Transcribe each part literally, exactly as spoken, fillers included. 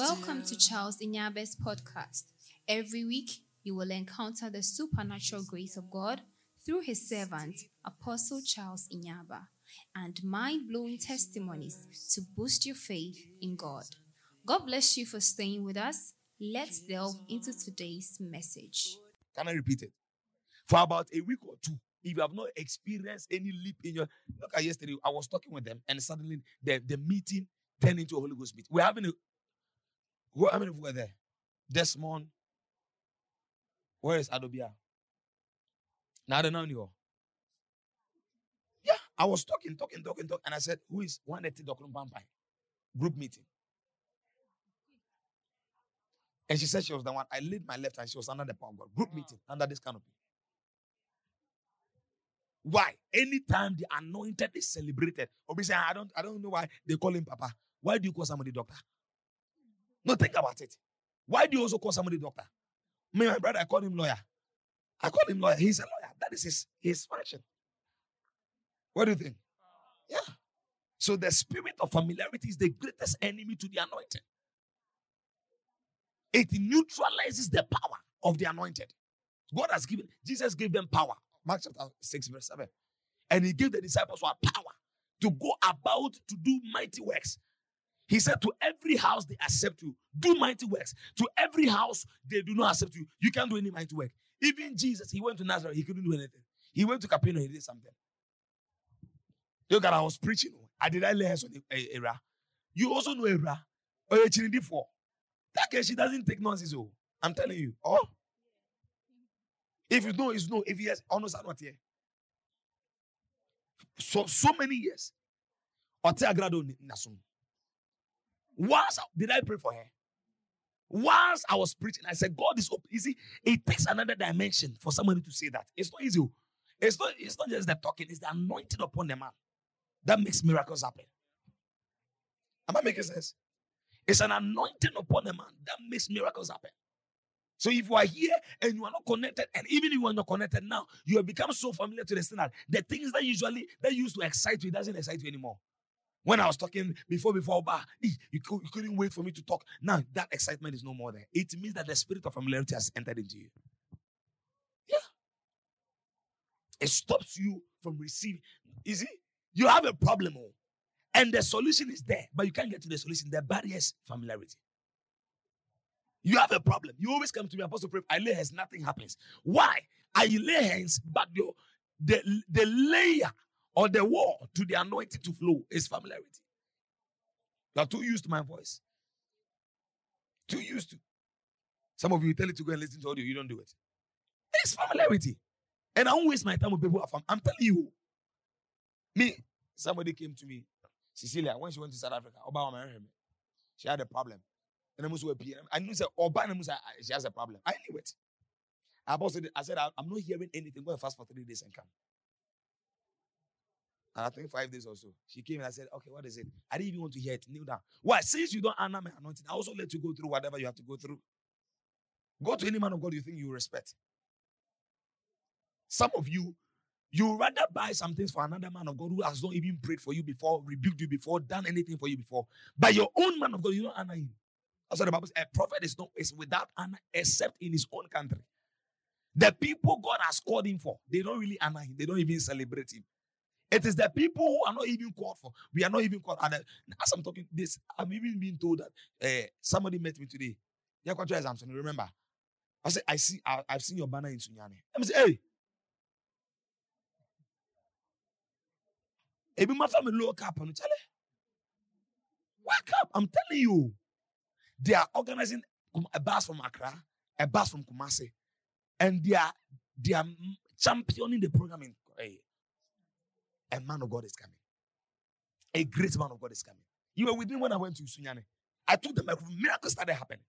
Welcome to Charles Inyaba's podcast. Every week, you will encounter the supernatural grace of God through his servant, Apostle Charles Inyaba, and mind-blowing testimonies to boost your faith in God. God bless you for staying with us. Let's delve into today's message. Can I repeat it? For about a week or two, if you have not experienced any leap in your... Look at yesterday, I was talking with them, and suddenly the, the meeting turned into a Holy Ghost meeting. We're having a... How many of you were there? Desmond. Where is Adobia? Now, I don't know anymore. Yeah, I was talking, talking, talking, talking, and I said, who is one eighty Dokron Pampai? Group meeting. And she said she was the one. I laid my left hand. She was under the power of God. Group wow. meeting, under this canopy. Why? Anytime the anointed is celebrated, obviously, I don't, I don't know why they call him Papa. Why do you call somebody doctor? No, think about it. Why do you also call somebody doctor? Me, my brother, I call him lawyer. I call him lawyer. He's a lawyer. That is his, his function. What do you think? Yeah. So the spirit of familiarity is the greatest enemy to the anointed. It neutralizes the power of the anointed. God has given, Jesus gave them power. Mark chapter six, verse seven. And he gave the disciples what power to go about to do mighty works. He said, to every house they accept you. Do mighty works. To every house they do not accept you. You can't do any mighty work. Even Jesus, he went to Nazareth. He couldn't do anything. He went to Capernaum. He did something. Look at I was preaching. I did I lay hands on Era. You also know Era. Oh, for that girl, she doesn't take nonsense. Oh, I'm telling you. Oh, if you know, it's no. If yes, honors are not here. So so many years. Once did I pray for her? Once I was preaching, I said, God is open. You see, it takes another dimension for somebody to say that. It's not easy. It's not, it's not just the talking, it's the anointing upon the man that makes miracles happen. Am I making sense? It's an anointing upon a man that makes miracles happen. So if you are here and you are not connected, and even if you are not connected now, you have become so familiar to the standard. The things that usually, that used to excite you, it doesn't excite you anymore. When I was talking before, before, bah, you couldn't wait for me to talk. Now, that excitement is no more there. It means that the spirit of familiarity has entered into you. Yeah. It stops you from receiving. You see, you have a problem. And the solution is there, but you can't get to the solution. The barrier is familiarity. You have a problem. You always come to me, Apostle Pray. I lay hands, nothing happens. Why? I lay hands, but the, the, the layer or the wall to the anointing to flow is familiarity. You are too used to my voice. Too used to. Some of you tell it to go and listen to audio. You don't do it. It's familiarity. And I don't waste my time with people who are fam- I'm telling you. Me, somebody came to me. Cecilia, when she went to South Africa, Oba married him. She had a problem. And I must wear P M. I knew Oba and she has a problem. I knew it. I said, I said, I'm not hearing anything. Go and fast for three days and come. And I think five days or so. She came and I said, okay, what is it? I didn't even want to hear it. Kneel down. Why? Since you don't honor my anointing, I also let you go through whatever you have to go through. Go to any man of God you think you respect. Some of you, you rather buy some things for another man of God who has not even prayed for you before, rebuked you before, done anything for you before. By your own man of God, you don't honor him. That's what the Bible says. A prophet is not is without honor except in his own country. The people God has called him for, they don't really honor him. They don't even celebrate him. It is the people who are not even called for. We are not even called. And as I'm talking this, I've even been told that uh, somebody met me today. Yeah, remember? I said, I see, I, I've seen your banner in Sunyani. I say, hey. If my family low cap, I'm telling you. Wake up, I'm telling you. They are organizing a bus from Accra, a bus from Kumasi, and they are, they are championing the program in Korea. A man of God is coming. A great man of God is coming. You were with me when I went to Sunyani. I told them miracles started happening.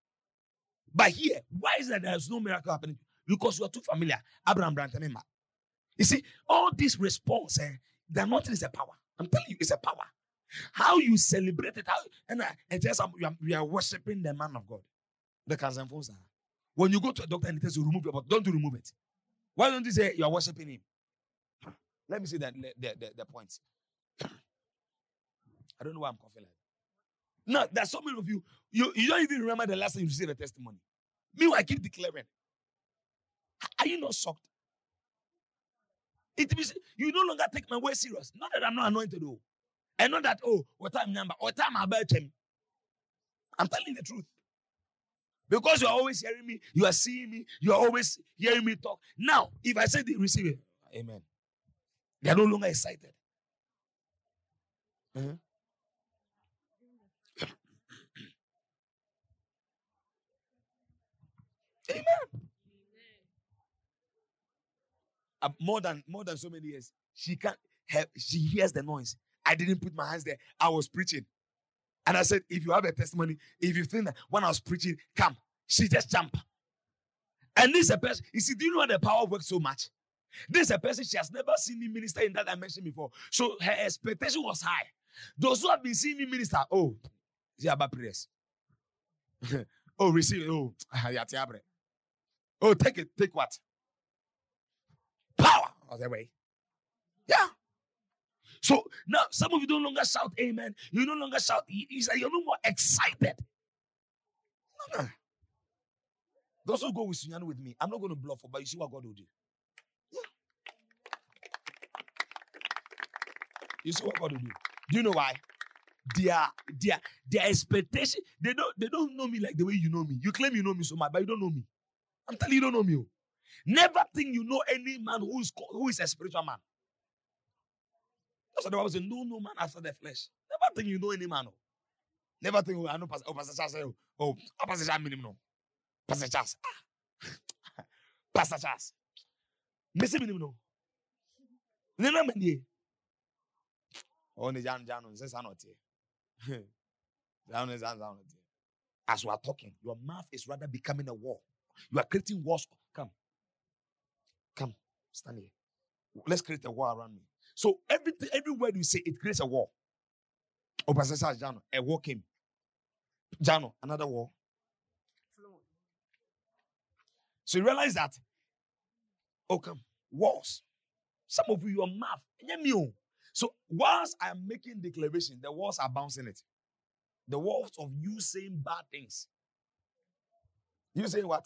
But here, why is that there is no miracle happening? Because you are too familiar. Abraham Brantamema. You see, all this response, eh, the anointing is a power. I'm telling you, it's a power. How you celebrate it, how and, and just um, you, are, you are worshiping the man of God. The cancer phones are. When you go to a doctor and he tells you remove your body, don't you remove it? Why don't you say you are worshiping him? Let me see the, the, the, the point. I don't know why I'm confident. Now, there are so many of you, you, you don't even remember the last time you received a testimony. Meanwhile, I keep declaring. Are you not shocked? It means you no longer take my word serious. Not that I'm not anointed, though. And not that, oh, what time number, what time about him. I'm telling the truth. Because you are always hearing me, you are seeing me, you are always hearing me talk. Now, if I say they receive it, amen. They are no longer excited. Mm-hmm. Amen. Uh, more than more than so many years, she can't. Have, she hears the noise. I didn't put my hands there. I was preaching, and I said, "If you have a testimony, if you think that when I was preaching, come." She just jumped. And this is a person. You see, do you know how the power works so much? This is a person she has never seen me minister in that dimension before. So her expectation was high. Those who have been seeing me minister, oh, they are about prayers. Oh, receive. Oh, oh, take it. Take what? Power of the way. Yeah. So now some of you don't longer shout amen. You no longer shout. You're no more excited. No, no. Those who go with Sunyani with me, I'm not going to bluff, but you see what God will do. Yeah. You see what God will do. Do you know why? Their, their, their expectation, they don't, they don't know me like the way you know me. You claim you know me so much, but you don't know me. I'm telling you, you don't know me. Never think you know any man who is who is a spiritual man. That's what the Bible says. No, no man after the flesh. Never think you know any man. Oh. Never think, oh, I know Pastor, oh, Pastor Charles. Oh, oh Pastor Charles, minimum. Pastor Charles. Ah. Pastor Charles. Messi minimum. Nena mendie. Oh, ne jan jan on says anote. Jan on says anote. As we are talking, your mouth is rather becoming a wall. You are creating walls. Come. Come, stand here. Let's create a wall around me. So every, every word you say, it creates a wall. Oh, Pastor Charles, Jano, a wall came. Jano, another wall. So you realize that, oh, come, walls. Some of you, your mouth. So whilst I am making declaration, the walls are bouncing it. The walls of you saying bad things. You saying what?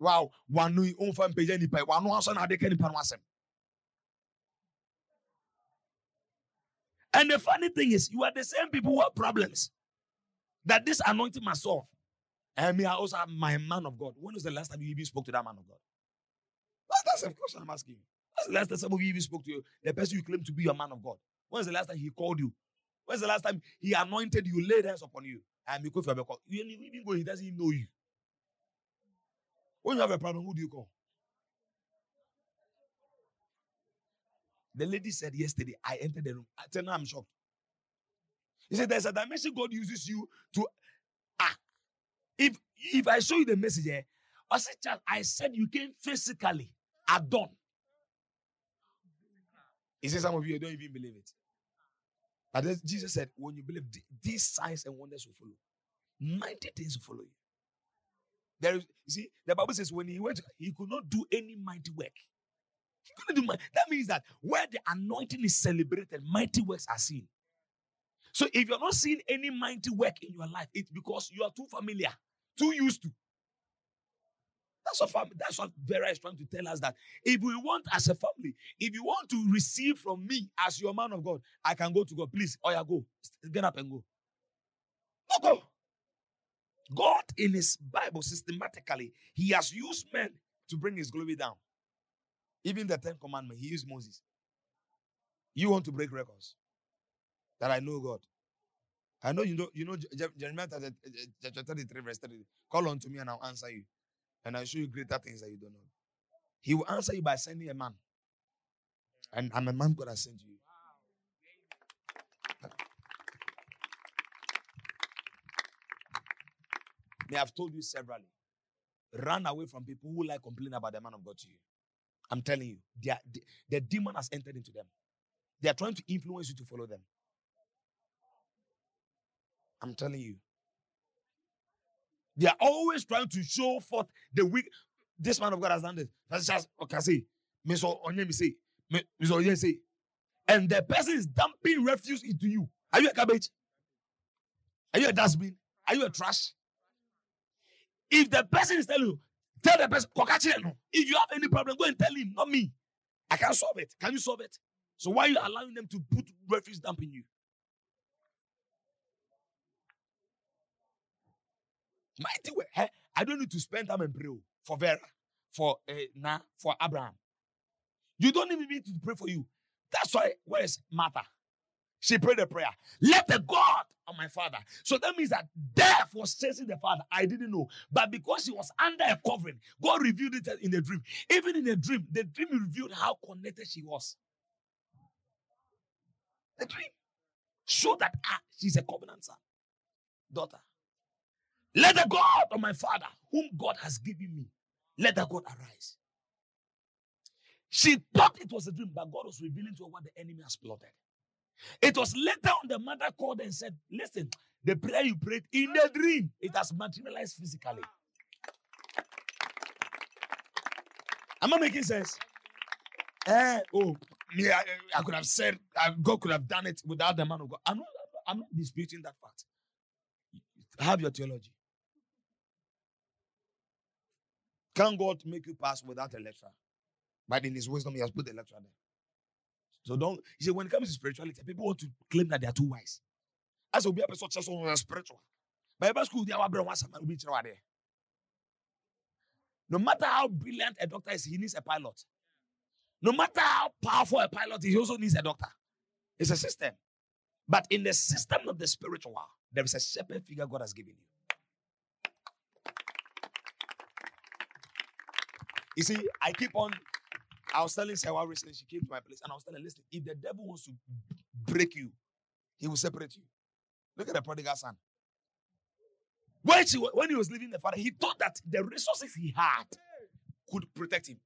Wow, one new own fan page any pay. One one son had any pan wasem. And the funny thing is, you are the same people who have problems that this anointing must solve. And me, I also have my man of God. When was the last time you even spoke to that man of God? That's, that's a question I'm asking you. That's the last time some of you even spoke to you, the person you claim to be your man of God. When was the last time he called you? When was the last time he anointed you, laid hands upon you? And because you have a call, you even go, he doesn't even know you. When you have a problem, who do you call? The lady said yesterday, I entered the room. I said, now I'm shocked. He said, there's a dimension God uses you to act. If if I show you the message here, I said, Charles, I said you came physically at dawn. He said, some of you don't even believe it. But then Jesus said, when you believe, these signs and wonders will follow. Mighty things will follow you. There is, you see, the Bible says when he went, he could not do any mighty work. He couldn't do mighty. That means that where the anointing is celebrated, mighty works are seen. So if you're not seeing any mighty work in your life, it's because you are too familiar, too used to. That's what, family, that's what Vera is trying to tell us, that if we want as a family, if you want to receive from me as your man of God, I can go to God. Please, oh yeah, go. Get up and go. No, go. God in his Bible systematically, he has used men to bring his glory down. Even the Ten Commandments, he used Moses. You want to break records? That I know God. I know you know, you know Jeremiah thirty-three, verse thirty. Call unto me and I'll answer you. And I'll show you greater things that you don't know. He will answer you by sending a man. And I'm a man God has sent you. They have told you severally. Run away from people who like complain about the man of God to you. I'm telling you, they are, they, the demon has entered into them. They are trying to influence you to follow them. I'm telling you. They are always trying to show forth the weak. This man of God has done this. That's just okay. Say, and the person is dumping refuse into you. Are you a cabbage? Are you a dustbin? Are you a trash? If the person is telling you, tell the person, if you have any problem, go and tell him, not me. I can't solve it. Can you solve it? So why are you allowing them to put refuse dump in you? Mighty way. I don't need to spend time and pray for Vera, for uh, Nah, for Abraham. You don't even need to pray for you. That's why, where is Martha? She prayed a prayer. Let the God of my father. So that means that death was chasing the father. I didn't know. But because she was under a covering, God revealed it in the dream. Even in the dream, the dream revealed how connected she was. The dream showed that ah, she's a covenant son, daughter. Let the God of my father, whom God has given me, let the God arise. She thought it was a dream, but God was revealing to her what the enemy has plotted. It was later on the mother called and said, listen, the prayer you prayed in the dream, it has materialized physically. Am I making sense? Eh, oh, me, I, I could have said, God could have done it without the man of God. I'm not, I'm not disputing that fact. Have your theology. Can God make you pass without a lecturer? But in his wisdom, he has put the lecturer there. So don't, you see, when it comes to spirituality, people want to claim that they are too wise. As will be a person just on spiritual. Bible school, they are once will be there. No matter how brilliant a doctor is, he needs a pilot. No matter how powerful a pilot is, he also needs a doctor. It's a system. But in the system of the spiritual, there is a shepherd figure God has given you. You see, I keep on. I was telling Sarah recently, she came to my place, and I was telling her, listen, if the devil wants to break you, he will separate you. Look at the prodigal son. When, she, when he was leaving the father, he thought that the resources he had could protect him.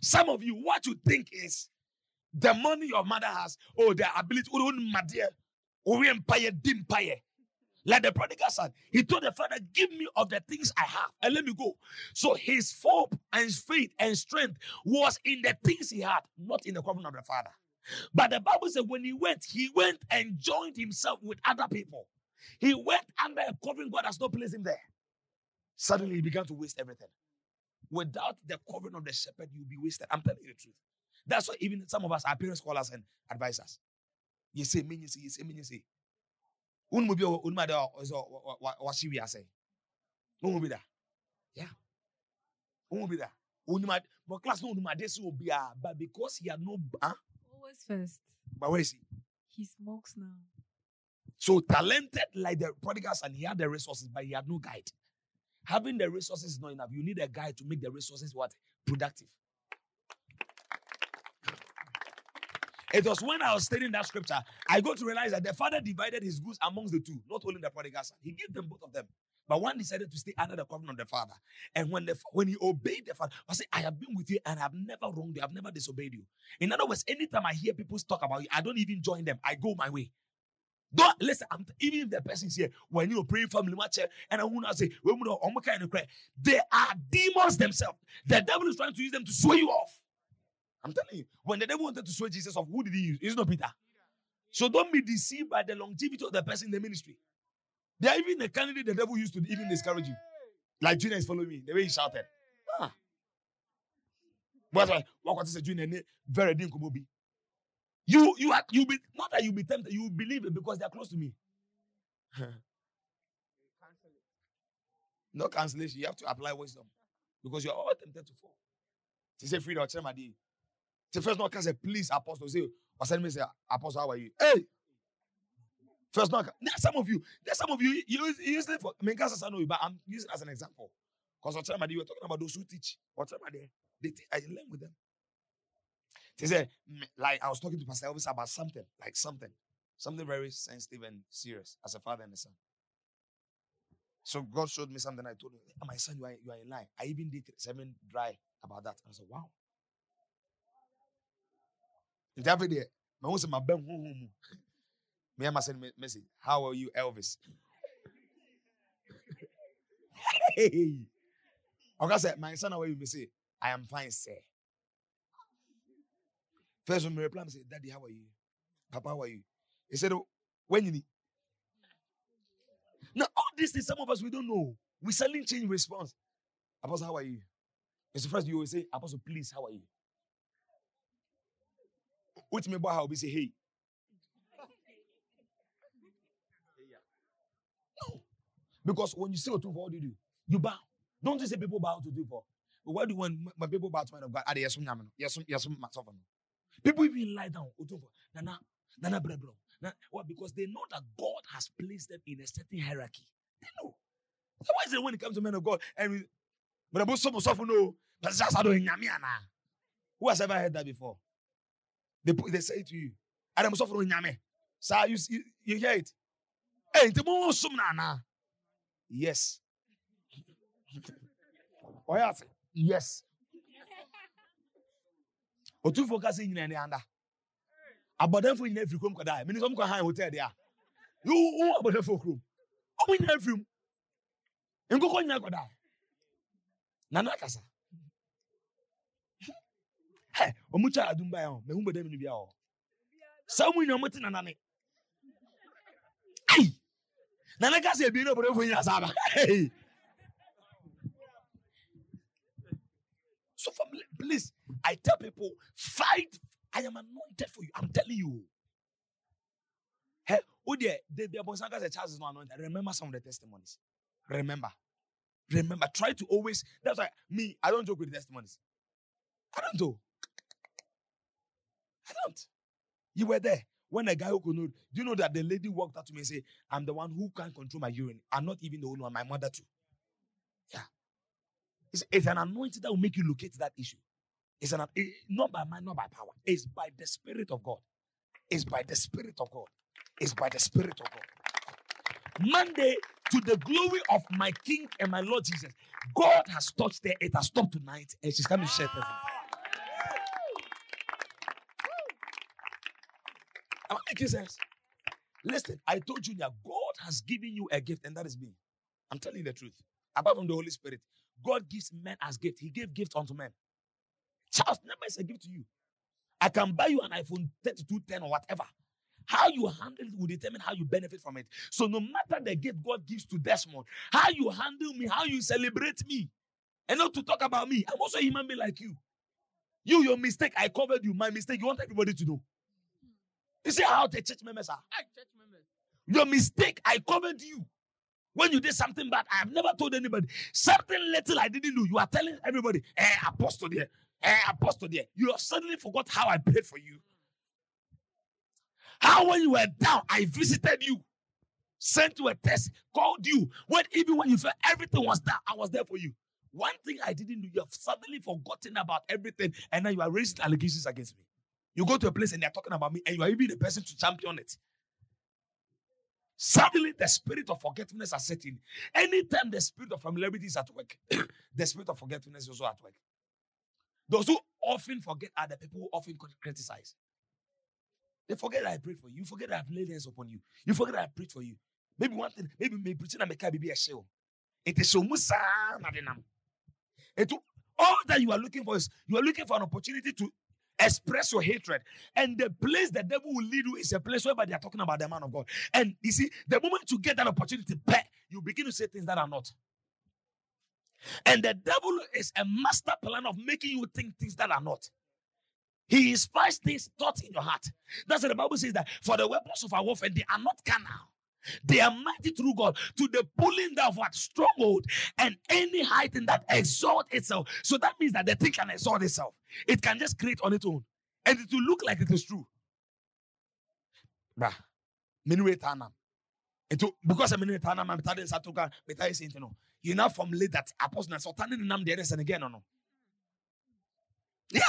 Some of you, what you think is the money your mother has, or the ability, like the prodigal son, he told the father, give me of the things I have and let me go. So his hope and faith and strength was in the things he had, not in the covenant of the father. But the Bible said when he went, he went and joined himself with other people. He went under a covering God has not placed him there. Suddenly he began to waste everything. Without the covering of the shepherd, you'll be wasted. I'm telling you the truth. That's why even some of us, our parents call us and advise us. You say, me, you say, you say, me, you say. Yeah. But because he had no huh? Always first. But where is he? He smokes now. So talented like the prodigal son, he had the resources, but he had no guide. Having the resources is not enough. You need a guide to make the resources what? Productive. It was when I was studying that scripture, I got to realize that the father divided his goods amongst the two, not only the prodigal son. He gave them both of them. But one decided to stay under the covenant of the father. And when the, when he obeyed the father, I said, I have been with you and I have never wronged you. I have never disobeyed you. In other words, anytime I hear people talk about you, I don't even join them. I go my way. Don't listen, I'm, even if the person is here, when you're praying family, and I will not say, they are demons themselves. The devil is trying to use them to sway you off. I'm telling you, when the devil wanted to sway Jesus off, who did he use? It's not Peter. So don't be deceived by the longevity of the person in the ministry. They are even a candidate the devil used to even discourage you. Like Junior is following me, the way he shouted. Ah. But like, what is a Junior? Very dinkumobi. You, you, you be not that you be tempted. You believe it because they are close to me. No cancellation. You have to apply wisdom because you are all tempted to fall. She said, "Freedom, my dear." The first knock, I said, please, Apostle. Say, or send me say, Apostle, how are you? Hey! First knock. There's some of you. There's some of you. You use it for. I mean, I know you, but I'm using it as an example. Because what time are they? We're talking about those who teach. What time are they? They teach. I learn with them. They said, like, I was talking to Pastor Elvis about something, like something, something very sensitive and serious as a father and a son. So God showed me something. I told him, oh, my son, you are, you are in line. I even did seven dry about that. I said, wow. Every day, my husband, my bam, home, me and my send message. How are you, Elvis? Hey, I said, my son, how are you? Me say, I am fine, sir. First, when me reply, me say, Daddy, how are you? Papa, how are you? He said, when you need, Now, all these things, some of us, we don't know. We suddenly change response. Apostle, how are you? Mister First, you always say, Apostle, please, how are you? Which member how we say, hey. No. Because when you say what do you do? You bow. Don't you say people bow to do for? But why do you want my people bow to man of God? Yes, yes, yes, myself. People even lie down. Nana, nana, blah, blah. Now, well, because they know that God has placed them in a certain hierarchy. They know. So why is it when it comes to men of God? And but about some of know, but just I don't. Who has ever heard that before? They put, they say it to you. Adam suffer nyame. Sir, you you hear it? Hey, the more some na. Yes. Oh yes. O two focusing in the under. About them for in every room could die. Meaning some can high hotel there. You about them for room. Oh in every room. And go could die. Nana kasa. Hey, omucha adumba ya. Me humbe dem ni bia o. Samu ni omuti nana ne. Ai. Nana kasa e bi no about them for in asaba. Hey. So family, please, I tell people fight. I am anointed for you. I'm telling you. Hey, oh dear, the Bosanagas Charles is not anointed. Remember some of the testimonies. Remember. Remember. Try to always. That's why me, I don't joke with testimonies. I don't do. I don't. You were there. When a guy who could know, do you know that the lady walked up to me and said, I'm the one who can't control my urine. I'm not even the only one, my mother too. Yeah. It's, it's an anointing that will make you locate that issue. It's an, it, not by man, not by power. It's by the Spirit of God. It's by the Spirit of God. It's by the Spirit of God. Monday, to the glory of my King and my Lord Jesus, God has touched her. It has stopped tonight, and she's coming to share everything. Am I making sense? Listen, I told you that God has given you a gift, and that is me. I'm telling you the truth. Apart from the Holy Spirit, God gives men as gift. He gave gifts unto men. Charles, never is a gift to you. I can buy you an iPhone thirty-two ten or whatever. How you handle it will determine how you benefit from it. So no matter the gift God gives to Desmond, how you handle me, how you celebrate me, and not to talk about me. I'm also a human being like you. You, your mistake, I covered you. My mistake, you want everybody to know. You see how the church members are? I church members. Your mistake, I covered you. When you did something bad, I have never told anybody. Something little I didn't do, you are telling everybody, eh, apostle there. Hey, apostle there, you have suddenly forgot how I prayed for you. How when you were down, I visited you, sent you a text, called you. When even when you felt everything was down, I was there for you. One thing I didn't do, you have suddenly forgotten about everything, and now you are raising allegations against me. You go to a place and they are talking about me, and you are even the person to champion it. Suddenly, the spirit of forgetfulness is setting. Anytime the spirit of familiarity is at work, the spirit of forgetfulness is also at work. Those who often forget are the people who often criticize. They forget that I prayed for you. You forget that I've laid hands upon you. You forget that I prayed for you. Maybe one thing, maybe me preaching and make a baby a show. It is so much. All that you are looking for is you are looking for an opportunity to express your hatred. And the place the devil will lead you is a place where they are talking about the man of God. And you see, the moment you get that opportunity, you begin to say things that are not. And the devil is a master plan of making you think things that are not. He inspires these thoughts in your heart. That's what the Bible says, that for the weapons of our warfare, they are not carnal. They are mighty through God to the pulling down of what stronghold and any height in that exalt itself. So that means that the thing can exalt itself. It can just create on its own. And it will look like it is true. Bruh. Because I'm in it, I'm in it, you now formulate that apostle and Sultan in the and again or no? Yeah.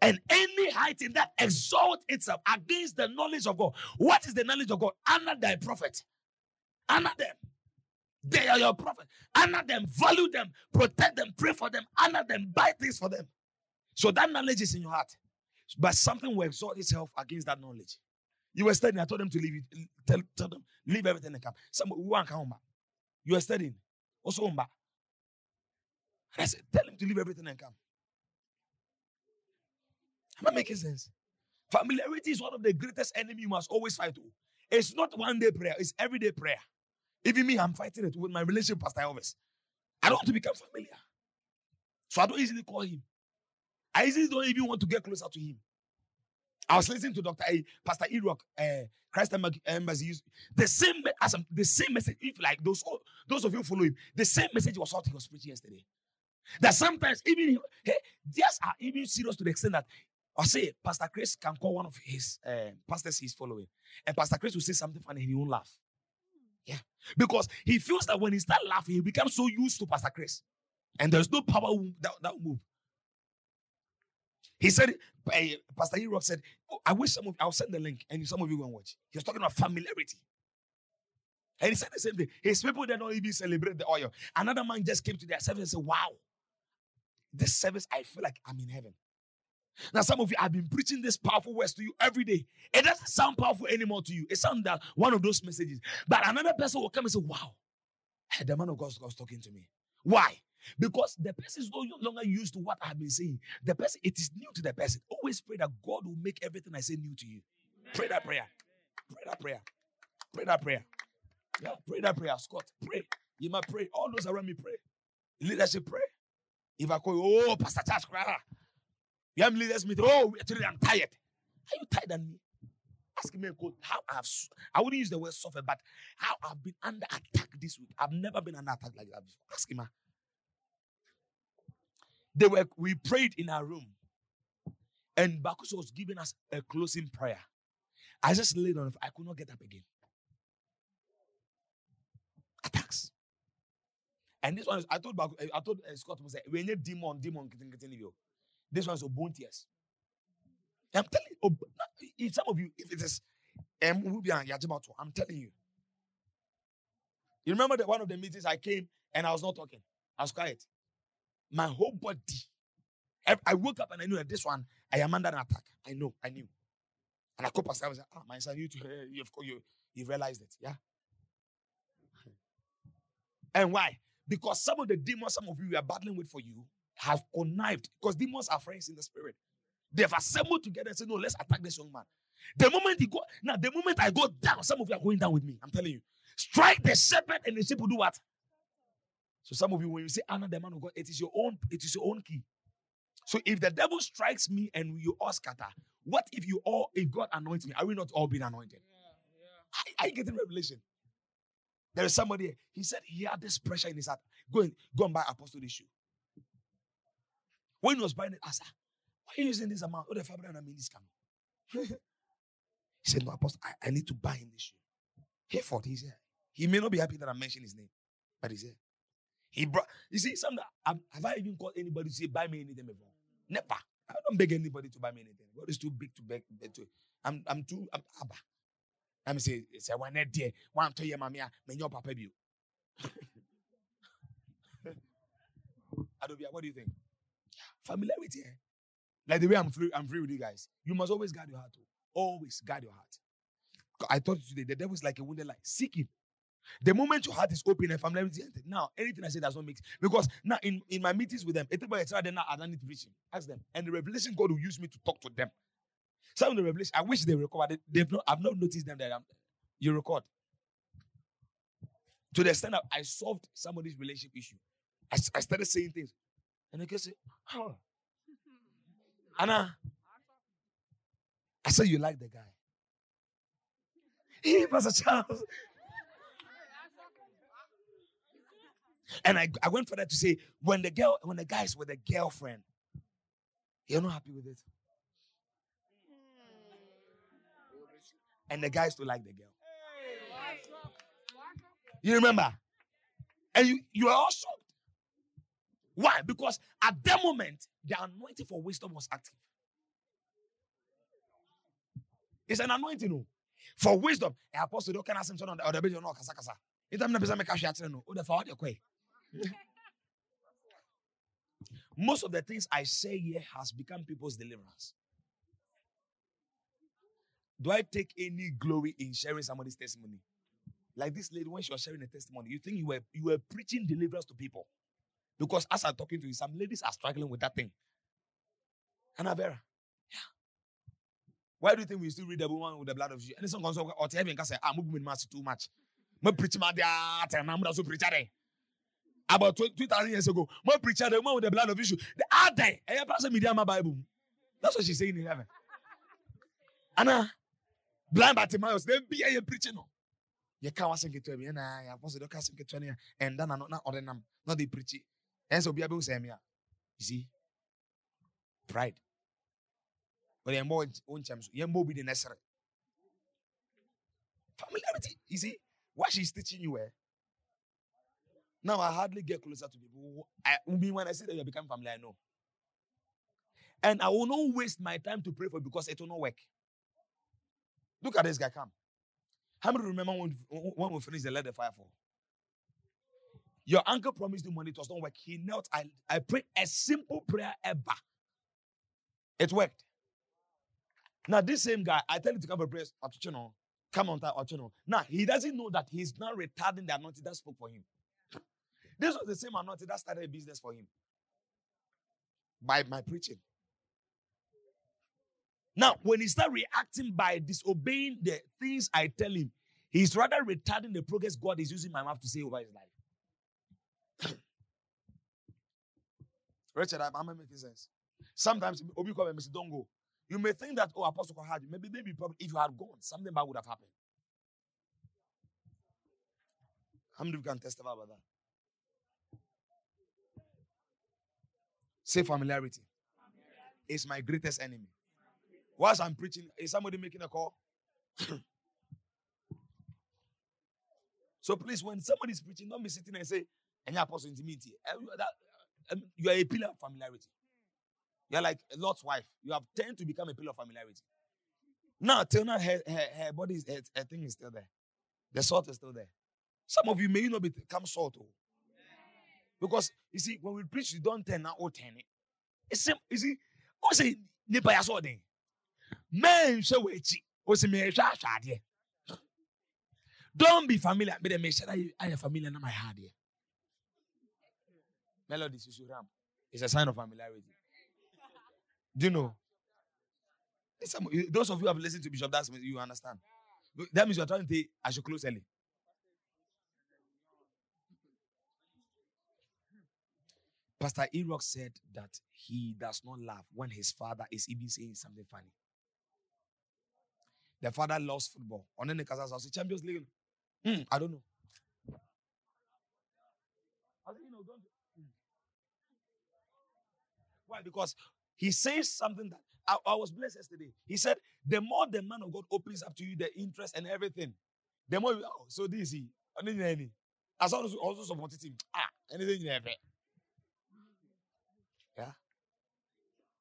And any height in that exalt itself against the knowledge of God. What is the knowledge of God? Honor thy prophet. Honor them. They are your prophet. Honor them. Value them. Protect them. Pray for them. Honor them. Buy things for them. So that knowledge is in your heart. But something will exalt itself against that knowledge. You were studying. I told them to leave it. Tell, tell them, leave everything and come. Some one come. You were studying. Also, and I said, tell him to leave everything and come. Am I making sense? Familiarity is one of the greatest enemies you must always fight with. It's not one day prayer. It's everyday prayer. Even me, I'm fighting it with my relationship with Pastor Elvis. I don't want to become familiar. So I don't easily call him. I easily don't even want to get closer to him. I was listening to Doctor A, Pastor E. Rock, uh, Christ Embassy. The same, as a, the same message, if like those, those of you follow him, the same message was what he was preaching yesterday. That sometimes even, hey, these are even serious to the extent that I say, Pastor Chris can call one of his uh, pastors he's following. And Pastor Chris will say something funny and he won't laugh. Yeah. Because he feels that when he starts laughing, he becomes so used to Pastor Chris. And there's no power that, that will move. He said, uh, Pastor E. Rock said, oh, I wish some of you, I'll send the link and some of you go and watch. He was talking about familiarity. And he said the same thing. His people, they don't even celebrate the oil. Another man just came to their service and said, wow, this service, I feel like I'm in heaven. Now, some of you have been preaching these powerful words to you every day. It doesn't sound powerful anymore to you. It sounds like one of those messages. But another person will come and say, wow, hey, the man of God was talking to me. Why? Because the person is no longer used to what I have been saying. The person, it is new to the person. Always pray that God will make everything I say new to you. Pray that prayer. Pray that prayer. Pray that prayer. Yeah, pray that prayer, Scott. Pray. You might pray. All those around me pray. Leadership pray. If I call you, oh, Pastor Charles, you have leaders meeting. Oh, actually, I'm tired. Are you tired than me? Ask me, how I've, I wouldn't use the word suffer, but how I've been under attack this week. I've never been under attack like that before. Ask him. They were, we prayed in our room, and Bakus was giving us a closing prayer. I just laid on it. I could not get up again. Attacks. And this one is, I told Baku, I told uh, Scott, was like, we need demon, demon, getting getting you. This one's Obuntias. I'm telling you, ob- if some of you, if it is um, I'm telling you. You remember that one of the meetings I came and I was not talking. I was quiet. My whole body. I woke up and I knew that this one, I am under an attack. I know, I knew. And I called Pastor, I was like, ah, my son, you too, you've, you, you've realized it, yeah? And why? Because some of the demons some of you are battling with for you have connived, because demons are friends in the spirit. They have assembled together and said, no, let's attack this young man. The moment he go, now the moment I go down, some of you are going down with me. I'm telling you. Strike the shepherd and the sheep will do what? So some of you, when you say, honor the man of God, it is your own, it is your own key. So if the devil strikes me and you all scatter, what if you all, if God anoints me, are we not all being anointed? Yeah, yeah. I, I get the revelation. There is somebody, he said he had this pressure in his heart. Go and, go and buy Apostle issue. When he was buying it, I said, why are you using this amount? Oh, the father and I mean this camel. He said, no, Apostle, I, I need to buy him this shoe. He fought, he's here. He may not be happy that I mentioned his name, but he's here. He brought, you see, some that, have I even called anybody to say, buy me anything before? Never. I don't beg anybody to buy me anything. God is too big to beg. To, I'm, I'm too, I'm, Abba. I'm saying, it's a one night day. One to your mommy, may your papa be you. Adobia, what do you think? Familiarity, eh? Like the way I'm free, I'm free with you guys. You must always guard your heart. Too. Always guard your heart. I thought today the devil is like a wounded lion. Seek him. The moment your heart is open and familiarity entered, now anything I say does not make sense. Because now in, in my meetings with them, everybody said now I don't need preaching. Ask them, and the revelation God will use me to talk to them. Some of the revelation, I wish they recovered. They, they've not. I've not noticed them that I'm, you record. To the extent that I solved somebody's relationship issue, I, I started saying things. And I can say, oh. Anna, I said you like the guy. He was a child. And I, I went for that to say, when the girl, when the guys with a girlfriend, you're not happy with it. And the guys still like the girl. You remember? And you, you are also. Why? Because at that moment, the anointing for wisdom was active. It's an anointing, no? For wisdom. An apostle don't can ask him to know or the bishop no kasa kasa. It am na bishop make cash at no. O the for the kwai. Most of the things I say here has become people's deliverance. Do I take any glory in sharing somebody's testimony? Like this lady, when she was sharing a testimony, you think you were you were preaching deliverance to people? Because as I'm talking to you, some ladies are struggling with that thing. Anna Vera. Yeah. Why do you think we still read the woman with the blood of Jesus? And this one comes over, or heaven can say, I'm moving mass too much. My preacher, my dear, I'm also preacher. About two thousand years ago, my preacher, the woman with the blood of Jesus, the other, I pass me down my Bible. That's what she's saying in heaven. Anna, blind Bartimaeus, then be a preacher. You can't sing it to me, and I have also the casting it to me, and then I'm not other number, not the preacher. And so be able to say, you see, pride. But you're more own terms, you're more be the necessary. Familiarity, you see, what she's teaching you. Eh? Now I hardly get closer to people. I mean, when I say that you become family, I know. And I will not waste my time to pray for it because it will not work. Look at this guy, come. How many remember when, when we finished the letter fire for? Your uncle promised you money, it was not work. He knelt, I, I prayed a simple prayer ever. It worked. Now, this same guy, I tell him to come for prayers, come on time, now, he doesn't know that he's now retarding the anointing that spoke for him. This was the same anointing that started a business for him. By my preaching. Now, when he starts reacting by disobeying the things I tell him, he's rather retarding the progress God is using my mouth to say over his life. Richard, I'm, I'm making sense. Sometimes, Obi come and say, don't go. You may think that, oh, Apostle Kohad, maybe, maybe probably if you had gone, something bad would have happened. How many of you can testify about that? Say familiarity. It's my greatest enemy. Whilst I'm preaching, is somebody making a call? So please, when somebody's preaching, don't be sitting and say, any apostle intimacy. You are a pillar of familiarity. You're like Lot's wife. You have turned to become a pillar of familiarity. Now, till now, her, her, her body, is, her, her thing is still there. The salt is still there. Some of you may not become salt. Oh. Because, you see, when we preach, you don't turn, now oh, turn it. It's simple. You see, oh, say, Nepaya saw them. Men, so wait, oh, say, me, don't be familiar. But make sure I am familiar in my heart. Melodies, you should ramp. It's a sign of familiarity. Do you know? Some, those of you who have listened to Bishop, that's you understand. That means you are trying to say, I should close early. Pastor E. Rock said that he does not laugh when his father is even saying something funny. The father loves football. On the Champions League. Mm, I don't know. I don't know. Don't... Mm. Why? Because he says something that, I, I was blessed yesterday. He said, the more the man of God opens up to you, the interest and everything, the more you, oh, so this is he. As long as you also supported him. Ah, anything in heaven. Yeah?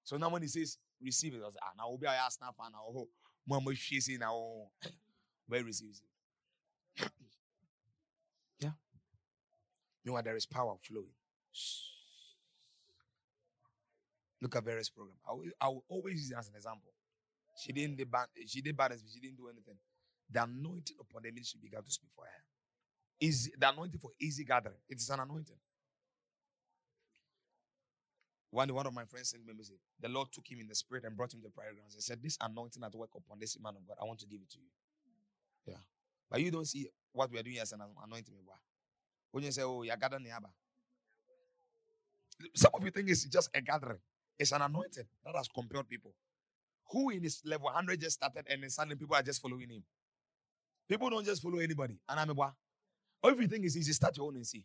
So now when he says, receive it, I was like, ah, now we'll be our snap and our whole, mama, she's in our own. Where receives it? Yeah? You know what? There is power flowing. Look at various programs. I will, I will always use it as an example. She didn't did bad, she did bad, she didn't do anything. The anointing upon the ministry began to speak for her. Easy, the anointing for easy gathering. It is an anointing. One, one of my friends sent me a message. The Lord took him in the spirit and brought him to the prayer grounds. He said, this anointing at work upon this man of God, I want to give it to you. Yeah. But you don't see what we are doing as an anointing. When you say, oh, you're gathering the Abba. Some of you think it's just a gathering. It's an anointing that has compelled people. Who in his level one hundred just started and then suddenly people are just following him. People don't just follow anybody. And I'm a or if you think it's easy, start your own and see.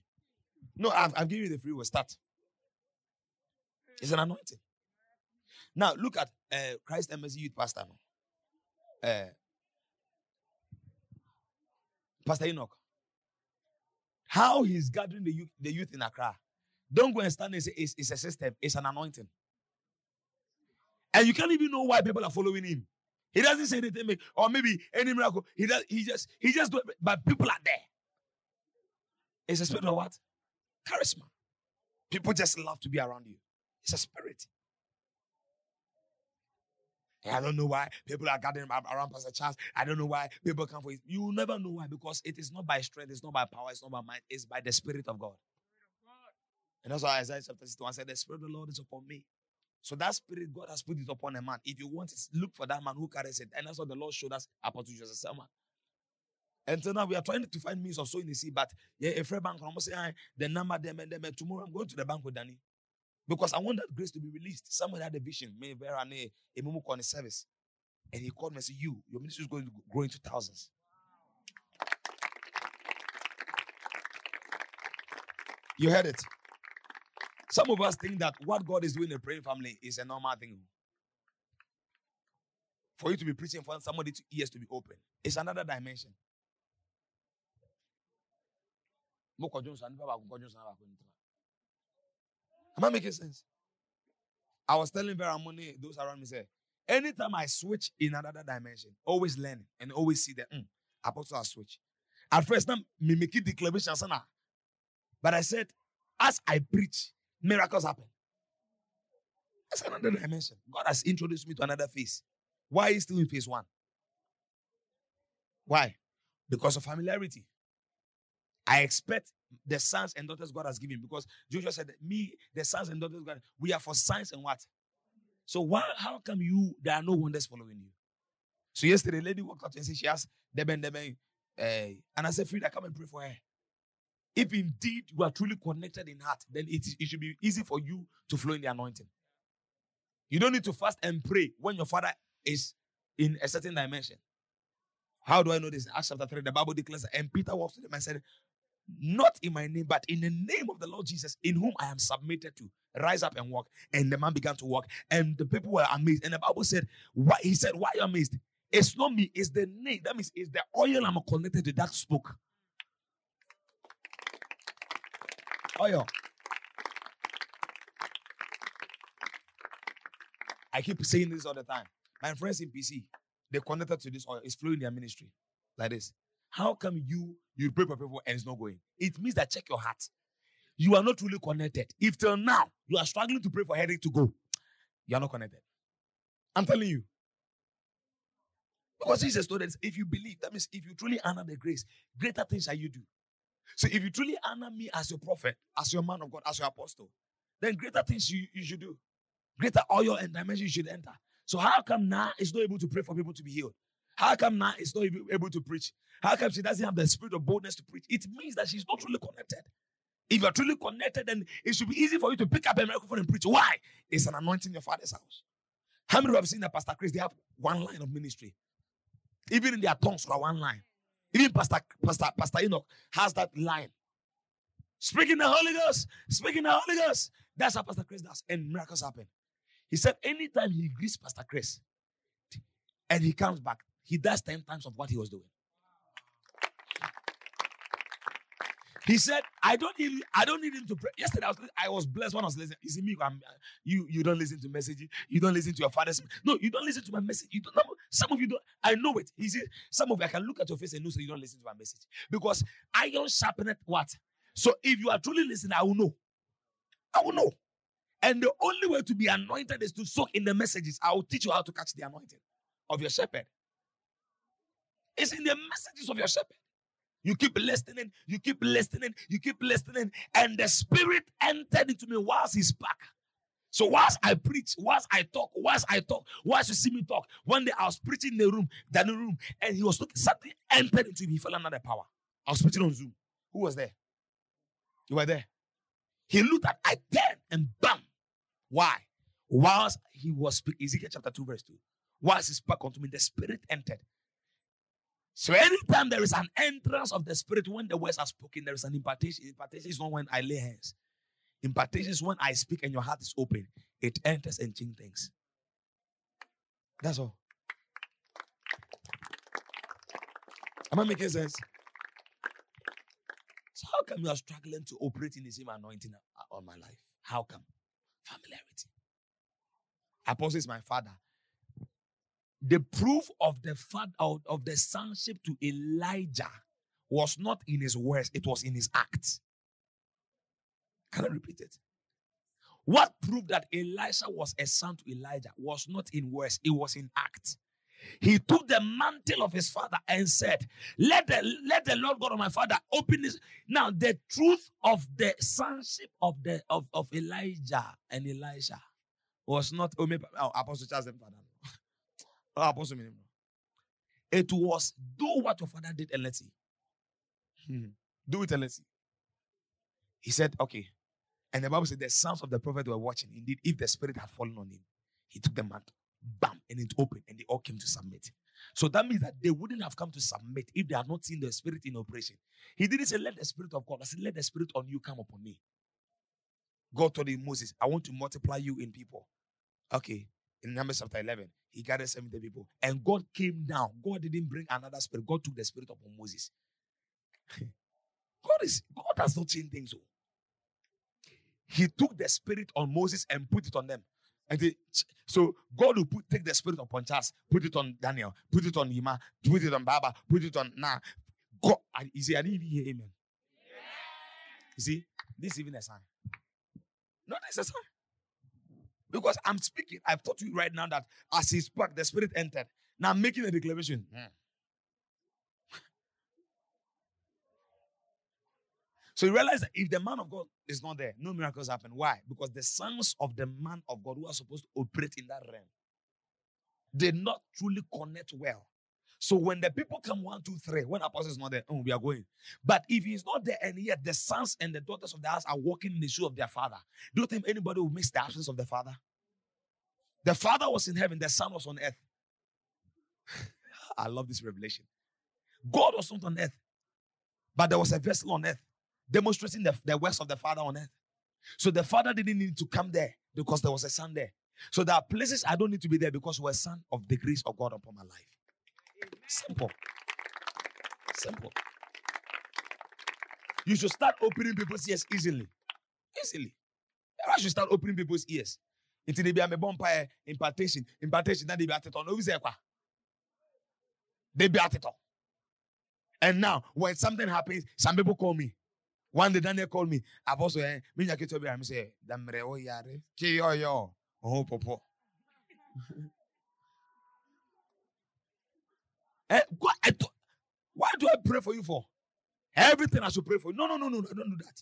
No, I've, I've given you the free will. Start. It's an anointing. Now, look at uh, Christ Embassy Youth Pastor. Uh, Pastor Enoch. How he's gathering the youth, the youth in Accra. Don't go and stand and say it's, it's a system. It's an anointing. And you can't even know why people are following him. He doesn't say anything, or maybe any miracle. He does. He just. He just. Do it, but people are there. It's a spirit of what? Charisma. People just love to be around you. It's a spirit. I don't know why people are gathering around Pastor Charles. I don't know why people come for it. You will never know why, because it is not by strength. It's not by power. It's not by mind. It's by the Spirit of God. And that's why Isaiah chapter sixty-one said, the Spirit of the Lord is upon me. So that spirit, God has put it upon a man. If you want it, look for that man who carries it. And that's what the Lord showed us about Jesus, a man. And so now we are trying to find means of sowing the seed, but yeah, a friend bank, I'm saying, the number them and them, and tomorrow I'm going to the bank with Danny. Because I want that grace to be released. Someone had a vision, may very a mumu on his service. And he called me and said, you, your ministry is going to grow into thousands. Wow. You heard it. Some of us think that what God is doing in a praying family is a normal thing. For you to be preaching for somebody to ears to be open. It's another dimension. Am I making sense? I was telling Vera Mone, those around me say, anytime I switch in another dimension, always learning and always see that mm, apostle has switched. At first time, mimiki declaration sana. But I said, as I preach, miracles happen. That's another dimension. God has introduced me to another phase. Why is still in phase one? Why? Because of familiarity. I expect the sons and daughters God has given, because Joshua said, me, the sons and daughters God, we are for signs and what? So why? How come you, there are no wonders following you? So yesterday, a lady walked up and said, she asked, Deben, Deben, eh, and I said, Frida, come and pray for her. If indeed you are truly connected in heart, then it, it should be easy for you to flow in the anointing. You don't need to fast and pray when your father is in a certain dimension. How do I know this? Acts chapter three, the Bible declares, and Peter walked to them and said, not in my name, but in the name of the Lord Jesus, in whom I am submitted to, rise up and walk. And the man began to walk, and the people were amazed. And the Bible said, why? He said, why are you amazed? It's not me, it's the name. That means it's the oil I'm connected to that spoke. Oil. I keep saying this all the time. My friends in P C, they connected to this oil. It's flowing in their ministry. Like this. How come you, you pray for people and it's not going? It means that check your heart. You are not really connected. If till now you are struggling to pray for headache to go, you are not connected. I'm telling you. Because Jesus told us, if you believe, that means if you truly honor the grace, greater things shall you do. So if you truly honor me as your prophet, as your man of God, as your apostle, then greater things you, you should do. Greater oil and dimension you should enter. So how come now it's not able to pray for people to be healed? How come now it's not able to preach? How come she doesn't have the spirit of boldness to preach? It means that she's not truly connected. If you're truly connected, then it should be easy for you to pick up a microphone and preach. Why? It's an anointing in your father's house. How many of you have seen that Pastor Chris, they have one line of ministry? Even in their tongues, for one line. Even Pastor, Pastor, Pastor Enoch has that line. Speaking the Holy Ghost, speaking the Holy Ghost. That's how Pastor Chris does. And miracles happen. He said anytime he greets Pastor Chris and he comes back, he does ten times of what he was doing. He said, I don't need, I don't need him to pray. Yesterday, I was, I was blessed when I was listening. You see me, I'm, you, you don't listen to messages. You don't listen to your father's. No, you don't listen to my message. You don't, some of you don't. I know it. He said, some of you, I can look at your face and know so you don't listen to my message. Because iron sharpeneth what? So if you are truly listening, I will know. I will know. And the only way to be anointed is to soak in the messages. I will teach you how to catch the anointing of your shepherd. It's in the messages of your shepherd. You keep listening, you keep listening, you keep listening. And the Spirit entered into me whilst he's back. So whilst I preach, whilst I talk, whilst I talk, whilst you see me talk, one day I was preaching in the room, that room, and he was looking, something entered into me. He felt another power. I was preaching on Zoom. Who was there? You were there. He looked at, I turned, and bam. Why? Whilst he was speaking, Ezekiel chapter two, verse two. Whilst he spoke unto me, the Spirit entered. So anytime there is an entrance of the Spirit, when the words are spoken, there is an impartation. Impartation is not when I lay hands. Impartation is when I speak and your heart is open. It enters and changes things. That's all. Am I making sense? So how come you are struggling to operate in the same anointing all my life? How come? Familiarity. Apostle is my father. The proof of the father, of the sonship to Elijah was not in his words, it was in his acts. Can I repeat it? What proved that Elisha was a son to Elijah was not in words, it was in acts. He took the mantle of his father and said, Let the, let the Lord God of my father open this. Now, the truth of the sonship of the of, of Elijah and Elisha was not oh, Apostle Charles Apostle It was do what your father did and let's see. Hmm. Do it and let's see. He said, okay. And the Bible said the sons of the prophet were watching. Indeed, if the spirit had fallen on him, he took the mantle. Bam! And it opened and they all came to submit. So that means that they wouldn't have come to submit if they had not seen the spirit in operation. He didn't say, let the spirit of God. I said, let the spirit on you come upon me. God told him, Moses, I want to multiply you in people. Okay. In Numbers chapter eleven, he gathered seventy people. And God came down. God didn't bring another spirit. God took the spirit upon Moses. God is God has not changed things. He took the spirit on Moses and put it on them. And they, so God will put, take the spirit upon Charles, put it on Daniel, put it on Yima, put it on Baba, put it on Nah. God, you see, I didn't even hear amen. Yeah. You see, this is even a sign. No, this is a sign. Because I'm speaking, I've taught you right now that as he spoke, the spirit entered. Now I'm making a declaration. Mm. So you realize that if the man of God is not there, no miracles happen. Why? Because the sons of the man of God who are supposed to operate in that realm did not truly connect well. So when the people come, one, two, three, when apostle is not there, oh, we are going. But if he's not there and yet the sons and the daughters of the house are walking in the shoes of their father, do you think anybody will miss the absence of the father? The father was in heaven, the son was on earth. I love this revelation. God was not on earth, but there was a vessel on earth, demonstrating the, the works of the Father on earth. So the Father didn't need to come there because there was a Son there. So there are places I don't need to be there because we're a son of the grace of God upon my life. Amen. Simple. Simple. You should start opening people's ears easily. Easily. I should start opening people's ears. It will be a bonfire impartation. Impartation, that they be at it on. They be at it on. And now, when something happens, some people call me. One day Daniel called me. I've also eh, me nyaki tobi am say damre o yare ki yo yo oh popo. Eh, God, I do, why do I pray for you for? Everything I should pray for you. No, no, no, no, no, don't do that.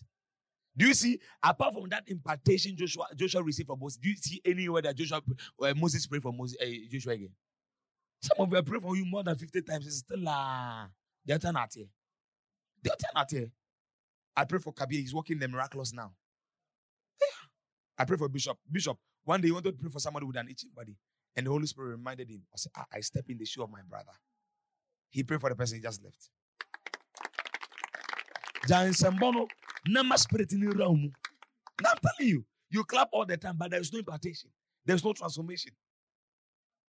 Do you see? Apart from that impartation Joshua Joshua received from Moses, do you see anywhere that Joshua uh, Moses prayed for Moses uh, Joshua again? Some of you have prayed for you more than fifty times. It's still ah, uh, they're not here. They're not here. I pray for Kabir. He's working the miraculous now. Yeah. I pray for Bishop. Bishop, one day he wanted to pray for somebody with an itching body. And the Holy Spirit reminded him. I said, I, I step in the shoe of my brother. He prayed for the person, he just left. I'm telling you, you clap all the time, but there is no impartation. There is no transformation.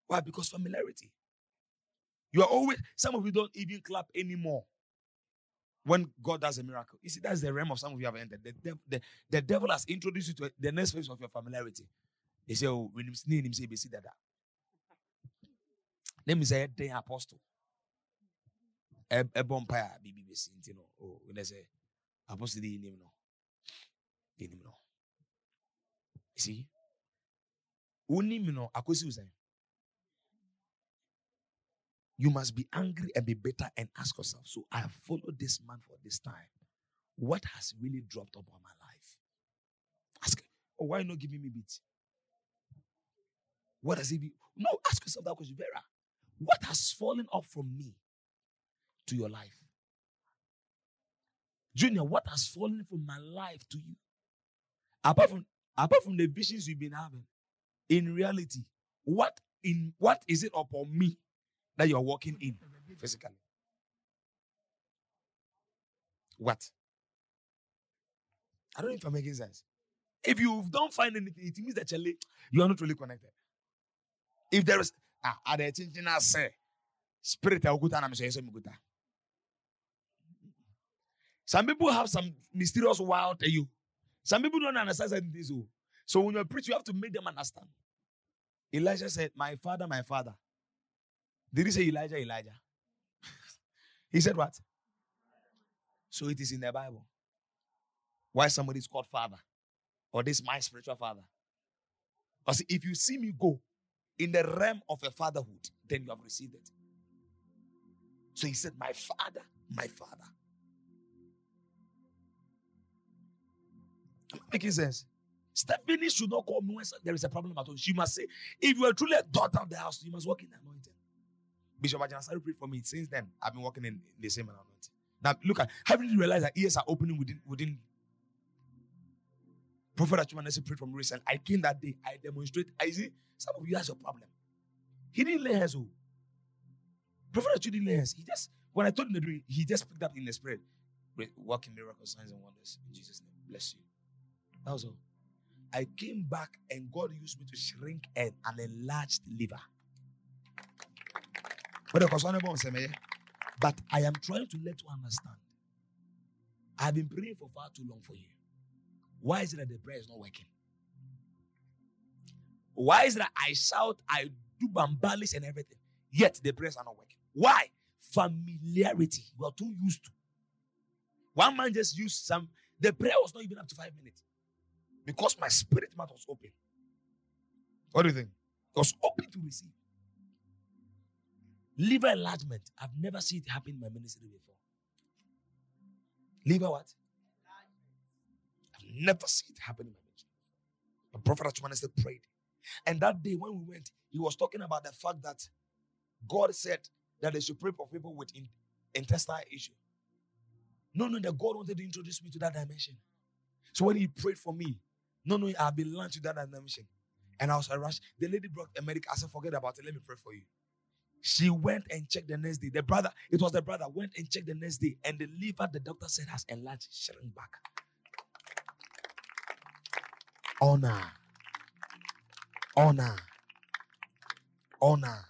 Why? Because familiarity. You are always, some of you don't even clap anymore. When God does a miracle. You see, that's the realm of some of you have entered. The, de- the, the devil has introduced you to the next phase of your familiarity. They say, oh, when him sneeze, him say, be see that. Let me say, the apostle. A bonfire, B B B C, you know. Oh, when they say, apostle, they name no. They name no. You see? You must be angry and be bitter and ask yourself, so I followed this man for this time. What has really dropped upon my life? Ask, oh, why not giving me beat? What has he been? No, ask yourself that question, Vera. What has fallen off from me to your life? Junior, what has fallen from my life to you? Apart from, apart from the visions you've been having, in reality, what in what is it upon me that you are walking in physically? What? I don't know if I'm making sense. If you don't find anything, it means that you are not really connected. If there is, ah, are they changing us? Spirit, some people have some mysterious wild you. Some people don't understand certain things. So when you preach, you have to make them understand. Elijah said, "My father, my father." Did he say Elijah, Elijah? He said what? So it is in the Bible. Why somebody is called father? Or this my spiritual father? Because if you see me go in the realm of a fatherhood, then you have received it. So he said, my father, my father. Am I making sense? Stephanie should not come when there is a problem at all. She must say, if you are truly a daughter of the house, you must walk in anointing. Bishop Ajayansi prayed for me. Since then, I've been walking in the same anointing. Now, look at, haven't you realized that ears are opening within, within Prophet Ajayansi prayed for me recently. I came that day. I demonstrated. I see, some of you has a problem. He didn't lay hands. Prophet Ajayansi didn't lay hands. He just, when I told him to do it, he just picked up in the spirit. Work in miracles, signs, and wonders. In Jesus' name, bless you. That was all. I came back and God used me to shrink an, an enlarged liver. But I am trying to let you understand. I've been praying for far too long for you. Why is it that the prayer is not working? Why is it that I shout, I do bambalis and everything, yet the prayers are not working? Why? Familiarity. We are too used to. One man just used some, the prayer was not even up to five minutes. Because my spirit mouth was open. What do you think? It was open to receive. Liver enlargement. I've never seen it happen in my ministry before. Liver what? I've never seen it happen in my ministry. The Prophet Ajayansi prayed. And that day when we went, he was talking about the fact that God said that they should pray for people with intestinal issue. No, no, that God wanted to introduce me to that dimension. So when he prayed for me, No, no, I've been launched with that dimension. And I was a rush. The lady brought a medic. I said, forget about it. Let me pray for you. She went and checked the next day. The brother, it was the brother, went and checked the next day. And the liver, the doctor said, has enlarged, shrink back. Honor. Honor. Honor.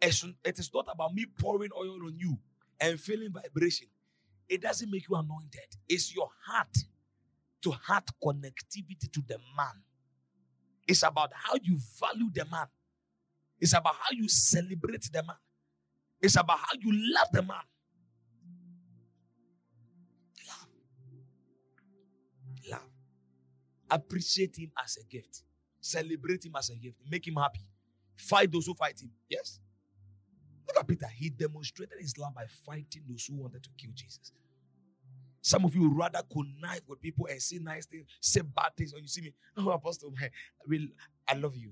It is not about me pouring oil on you and feeling vibration. It doesn't make you anointed. It's your heart. To heart connectivity to the man. It's about how you value the man. It's about how you celebrate the man. It's about how you love the man. Love. Love. Appreciate him as a gift. Celebrate him as a gift. Make him happy. Fight those who fight him. Yes. Look at Peter. He demonstrated his love by fighting those who wanted to kill Jesus. Some of you would rather connive with people and say nice things, say bad things. When you see me, oh, Apostle, I, will, I love you.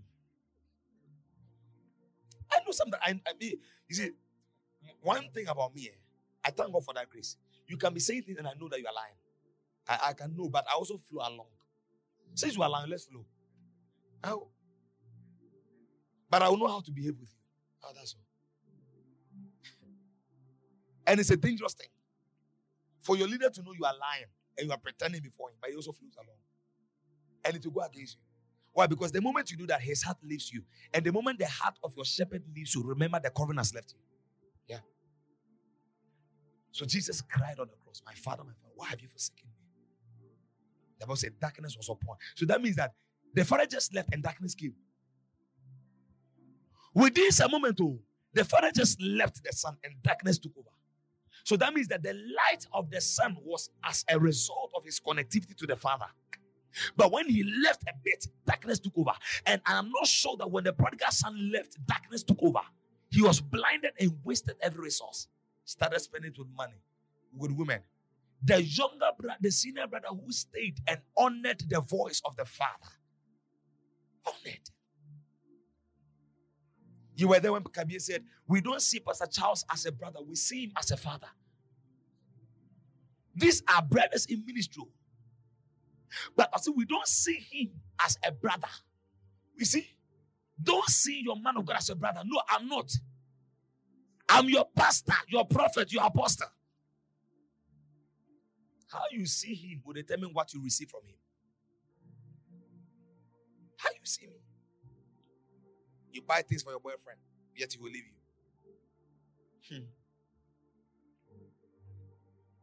I know something. I, I mean, you see, one thing about me, I thank God for that grace. You can be saying things and I know that you are lying. I, I can know, but I also flow along. Since you are lying, let's flow. I'll, but I will know how to behave with you. Oh, that's all. And it's a dangerous thing. For your leader to know you are lying and you are pretending before him, but he also flows along. And it will go against you. Why? Because the moment you do that, his heart leaves you. And the moment the heart of your shepherd leaves you, remember the covenant has left you. Yeah. So Jesus cried on the cross, my Father, my Father, why have you forsaken me? The Bible said darkness was upon. So that means that the Father just left and darkness came. Within a moment, oh, the Father just left the Son and darkness took over. So that means that the light of the Son was as a result of his connectivity to the Father. But when he left a bit, darkness took over. And I'm not sure that when the prodigal son left, darkness took over. He was blinded and wasted every resource. Started spending it with money, with women. The younger brother, the senior brother who stayed and honored the voice of the Father. Honored. You were there when Kabir said, we don't see Pastor Charles as a brother. We see him as a father. These are brothers in ministry. But I see, we don't see him as a brother. You see? Don't see your man of God as a brother. No, I'm not. I'm your pastor, your prophet, your apostle. How you see him will determine what you receive from him. How you see me? You buy things for your boyfriend, yet he will leave you. Hmm.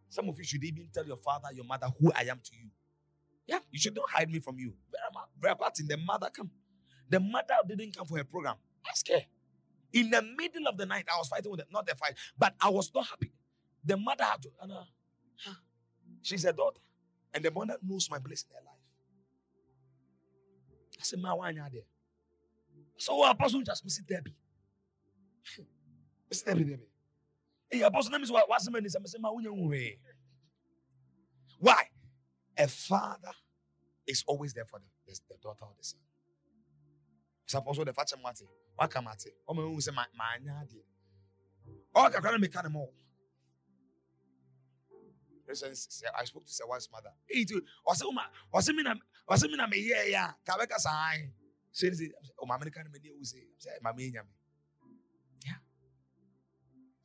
Some of you should even tell your father, your mother, who I am to you. Yeah, you should not hide me from you. Where about in the mother come? The mother didn't come for her program. Ask her. In the middle of the night, I was fighting with them. Not the fight, but I was not happy. The mother had to, and, uh, she's a daughter. And the mother knows my place in her life. I said, ma, why are you there? So, Apostle, just Mister Debbie. Mister Debbie, Debbie. Hey, Apostle, that means what's the man is? I'm saying, why? A father is always there for the, the, the daughter or the son. So also the father mati, waka mati. Omo who say my my nyadi. Oh, kakana me kana mo. I spoke to say wife's mother. Hey, dude. Was it Uma? Was it me? Was it me? Me yeah yeah. Kabeka sign. She said, "Oh, my American me dey use." Say, "My me nyame." Yeah.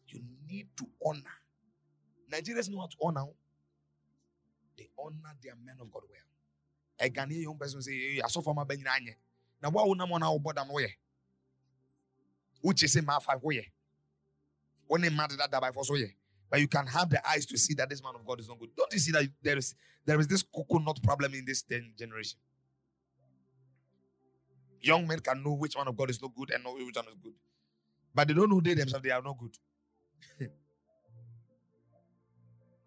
You need to honor. Nigerians know how to honor. They honor their men of God well. A Ghanaian young person say, "Hey, I saw for my Benyanye." Now why una mo na oboda no ye? Uche say ma five wo ye. One man that that by force wo ye. But you can have the eyes to see that this man of God is not good. Don't you see that there is there is this coconut problem in this generation? Young men can know which man of God is not good and know which one is good. But they don't know they themselves, they are not good.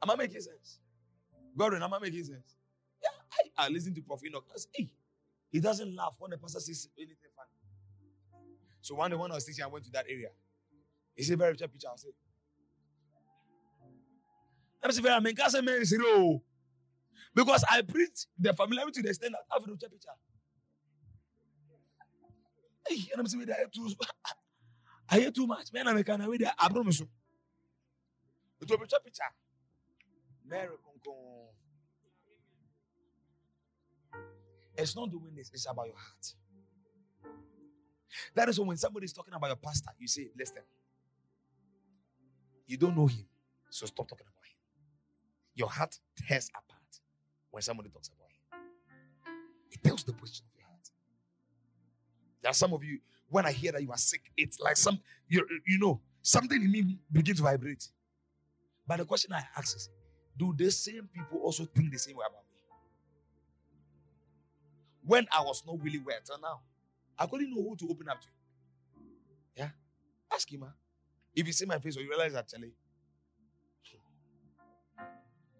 Am I making sense? Gordon, am I making sense? Yeah, I, I listen to Prophet Enoch. Hey, he doesn't laugh when the pastor says anything funny. So one day when I was teaching, I went to that area. He said, very picture, I said, because I preach the familiarity to the extent that I have no picture. Hey, I'm saying I hear too much. I hear too much. Man, I can't read. I promise you. It's a picture, picture. Mary, it's not the witness. It's about your heart. That is when somebody is talking about your pastor, you say, "Listen, you don't know him, so stop talking about." Your heart tears apart when somebody talks about it. It tells the position of your heart. There are some of you, when I hear that you are sick, it's like some, you, you know, something in me begins to vibrate. But the question I ask is, do the same people also think the same way about me? When I was not really well till now, I couldn't know who to open up to. Yeah? Ask him, huh? If you see my face or you realize actually,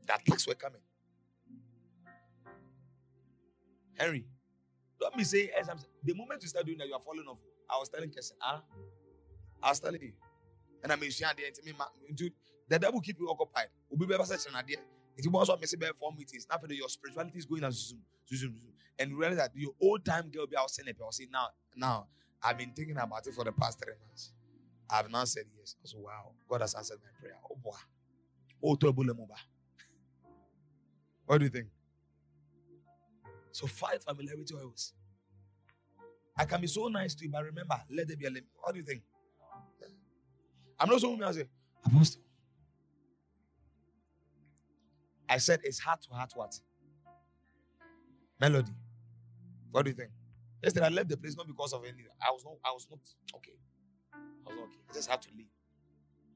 the attacks were coming. Henry, don't me say, as I'm saying, the moment you start doing that, you are falling off. I was telling Kesson, ah, I was telling you. And I mean, she had the the devil keep you occupied. We'll be better such an idea. If you want to miss it for meetings, now your spirituality is going as zoom, zoom, zoom. And you realize that your old time girl be out saying it. I was saying, now, now, I've been thinking about it for the past three months. I've now said yes. I said, wow, God has answered my prayer. Oh, boy. Oh, trouble, Moba. What do you think? So fight familiarity always. I can be so nice to you, but remember, let there be a limit. What do you think? I'm not so I say, Apostle. I said it's heart to heart what? Melody. What do you think? Yesterday I left the place not because of anything. I was not, I was not okay. I was not okay. I just had to leave.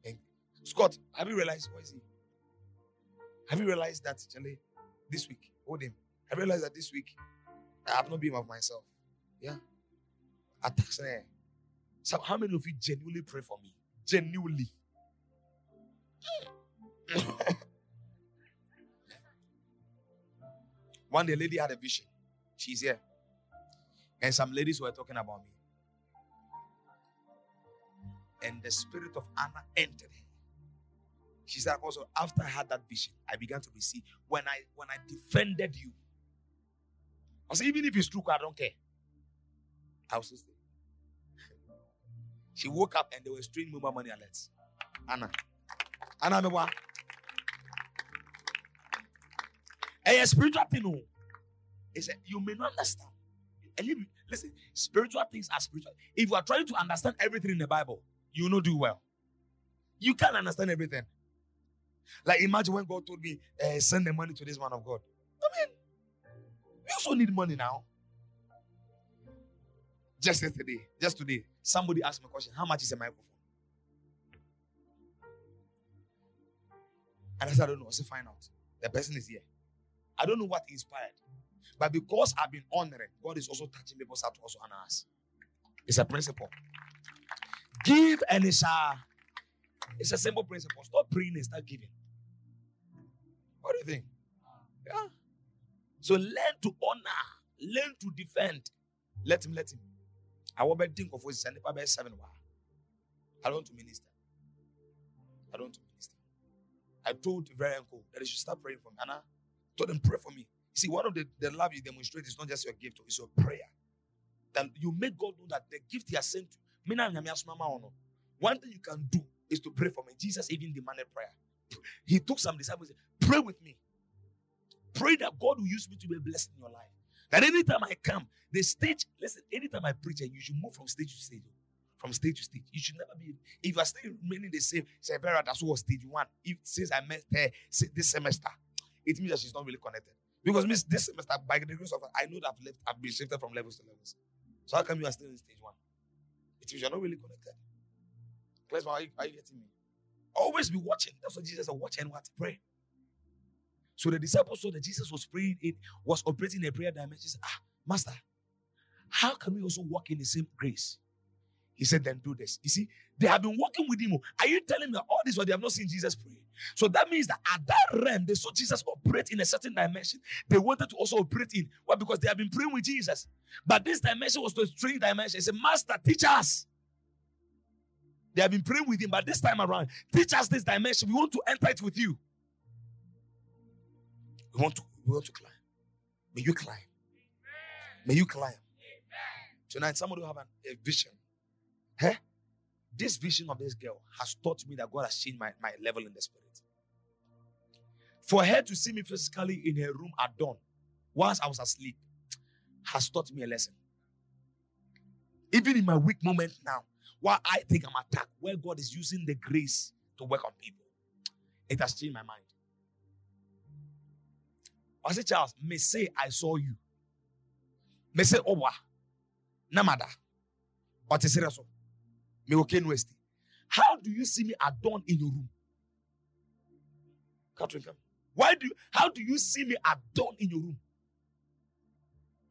And Scott, have you realized what is he? Have you realized that actually? This week, hold him. I realized that this week I have not been of myself. Yeah. Attacks there. So, how many of you genuinely pray for me? Genuinely. One day, a lady had a vision. She's here. And some ladies were talking about me. And the spirit of Anna entered her. She said, also, after I had that vision, I began to receive. When I when I defended you, I said, even if it's true, I don't care. I was just there. She woke up and they were stringing mobile money alerts. Anna. Anna, me what? Hey, a spiritual thing. It's a, you may not understand. Listen, spiritual things are spiritual. If you are trying to understand everything in the Bible, you will not do well. You can't understand everything. Like, imagine when God told me, eh, send the money to this man of God. I mean, we also need money now. Just yesterday, just today, somebody asked me a question, how much is a microphone? And I said, I don't know. I said, find out. The person is here. I don't know what inspired. But because I've been honoring, God is also touching people's heart to also honor us. It's a principle. Give and it shall. It's a simple principle. Stop praying and start giving. What do you think? Yeah. So learn to honor, learn to defend. Let him, let him. I will be think of what is seven. I don't want to minister. I don't want to minister. I told very uncle that they should start praying for me. And I told them, pray for me. see, one of the, the love you demonstrate is not just your gift, it's your prayer. That you make God know that the gift he has sent to you. One thing you can do is to pray for me. Jesus even demanded prayer. He took some disciples and said, pray with me. Pray that God will use me to be blessed in your life. That anytime I come, the stage, listen, anytime I preach, and you should move from stage to stage. From stage to stage. You should never be, if you are still remaining the same, say, Vera, that's what was stage one. If, since I met her this semester, it means that she's not really connected. Because miss, this semester, by the grace of God, I know that I've left, I've been shifted from levels to levels. So how come you are still in stage one? It means you're not really connected. Class, are you, are you getting me? Always be watching. That's what Jesus said, watch and what? Pray. So the disciples saw that Jesus was praying, in, was operating in a prayer dimension. He said, ah, Master, how can we also walk in the same grace? He said, then do this. You see, they have been walking with him. Are you telling me that all this while they have not seen Jesus pray? So that means that at that realm, they saw Jesus operate in a certain dimension. They wanted to also operate in. Why? Because they have been praying with Jesus. But this dimension was the strange dimension. He said, Master, teach us. They have been praying with him, but this time around, teach us this dimension. We want to enter it with you. We want to, we want to climb. May you climb. Amen. May you climb. Amen. Tonight, somebody will have an, a vision. Huh? This vision of this girl has taught me that God has changed my, my level in the spirit. For her to see me physically in her room at dawn, whilst I was asleep, has taught me a lesson. Even in my weak moment now, while I think I'm attacked, where God is using the grace to work on people, it has changed my mind. I say, Charles, may say I saw you. May say, oh, wow. Namada. But it's serious. Me okay, Westy. How do you see me at dawn in your room? Catherine, come. Why do you, how do you see me at dawn in your room?